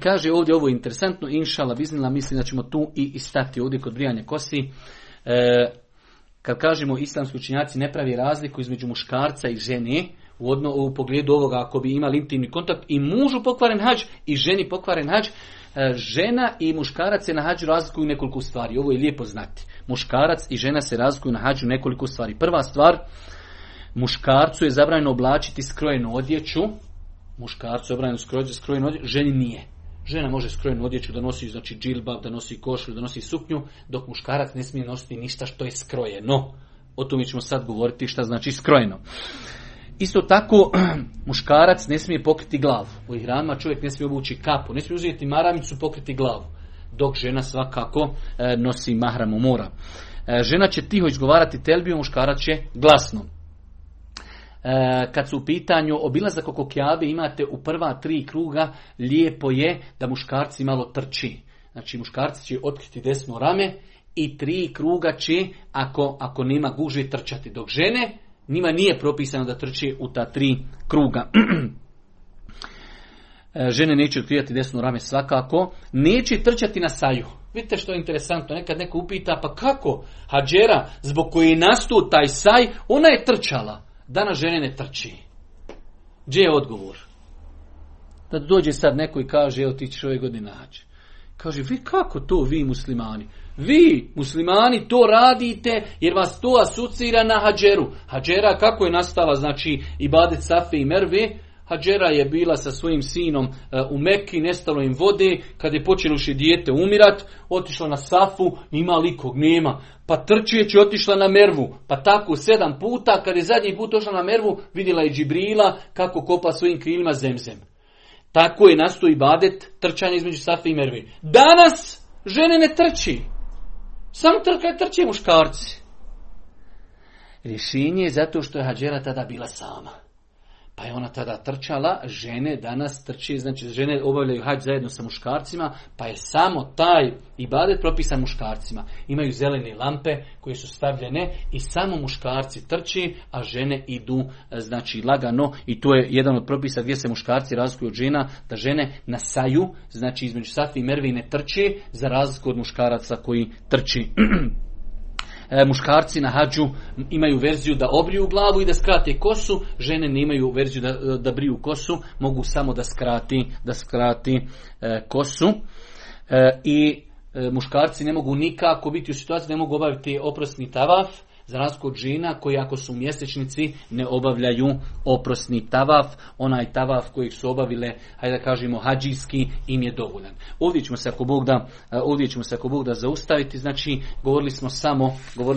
kaže ovdje ovo je interesantno, inšala biznila, mislim da ćemo tu i stati ovdje kod brijanja kosi. Kad kažemo islamski učenjaci ne pravi razliku između muškarca i žene, u pogledu ovoga ako bi imali intimni kontakt i mužu pokvaren hađ i ženi pokvaren hađ, žena i muškarac se na hađu razlikuju nekoliko stvari. Ovo je lijepo znati. Muškarac i žena se razlikuju na hađu nekoliko stvari. Prva stvar, muškarcu je zabranjeno oblačiti skrojenu odjeću. Muškarcu je zabranjeno skrojenu odjeću, ženi nije. Žena može skrojenu odjeću da nosi, znači džilbab, da nosi košulju, da nosi suknju, dok muškarac ne smije nositi ništa što je skrojeno. O tome ćemo sad govoriti šta znači skrojeno. Isto tako, muškarac ne smije pokriti glavu. U ihrama čovjek ne smije obući kapu, ne smije uzeti maramicu, pokriti glavu. Dok žena svakako nosi mahramu mora. Žena će tiho izgovarati telbiju, muškarac će glasno. Kad su u pitanju obilazak oko Kjabe, imate u prva tri kruga, lijepo je da muškarci malo trči. Znači, muškarci će otkriti desno rame i tri kruga će, ako nema gužve, trčati. Dok žene, njima nije propisano da trči u ta tri kruga. Žene neće otkrivati desno rame svakako. Neće trčati na saju. Vidite što je interesantno. Nekad neko upita, pa kako? Hadžera, zbog koje je nastao taj saj, ona je trčala. Danas žene ne trči. Gdje je odgovor? Da dođe sad neko i kaže, evo ti ćeš ove godine hađ. Kaže, vi kako to, vi muslimani? Vi muslimani to radite jer vas to asocira na hađeru. Hadžera kako je nastala, znači ibadet Safe i Merve? Hadžera je bila sa svojim sinom u Mekki, nestalo im vode, kad je počeluši dijete umirat, otišla na Safu, ima likog, nema. Pa trčeći otišla na Mervu, pa tako 7 puta, kad je zadnji put ošla na Mervu, vidjela je Džibrila kako kopa svojim krilima zemzem. Tako je nastao ibadet trčanja između Safe i Merve. Danas žene ne trči. Samo trče muškarci. Rješenje je zato što je Hadžera tada bila sama. Pa je ona tada trčala, žene danas trči, znači žene obavljaju hađ zajedno sa muškarcima, pa je samo taj ibadet propisan muškarcima. Imaju zelene lampe koje su stavljene i samo muškarci trči, a žene idu znači lagano, i to je jedan od propisa gdje se muškarci razlikuju od žena, da žene na saju, znači između Safi i Mervi ne trči, za razliku od muškaraca koji trči. Muškarci na hađu imaju verziju da obriju glavu i da skrate kosu, žene nemaju verziju da briju kosu, mogu samo da skrati kosu. I muškarci ne mogu nikako biti u situaciji da ne mogu obaviti oprosni tavaf, za razliku od žena koji ako su mjesečnici ne obavljaju oprosni tavaf, onaj tavaf kojeg su obavile, hajde da kažemo hađijski, im je dovoljan. Ovdje ćemo se ako Bog da zaustaviti, znači govorili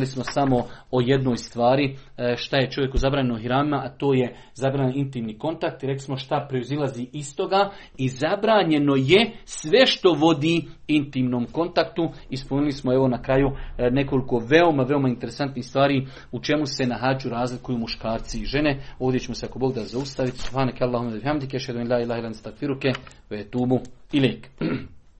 smo samo o jednoj stvari, šta je čovjeku zabranjeno u ihramima, a to je zabranjen intimni kontakt, i rekli smo šta proizilazi iz toga, i zabranjeno je sve što vodi intimnom kontaktu. Spomenuli smo evo na kraju nekoliko veoma, veoma interesantnih stvari u čemu se na hađu razlikuju muškarci i žene. Ovdje ćemo se ako Bog da zaustaviti. Subhaneke Allahumma wa bihamdike, ashhadu an la ilaha illa anta, astaghfiruke wa atubu ilaik.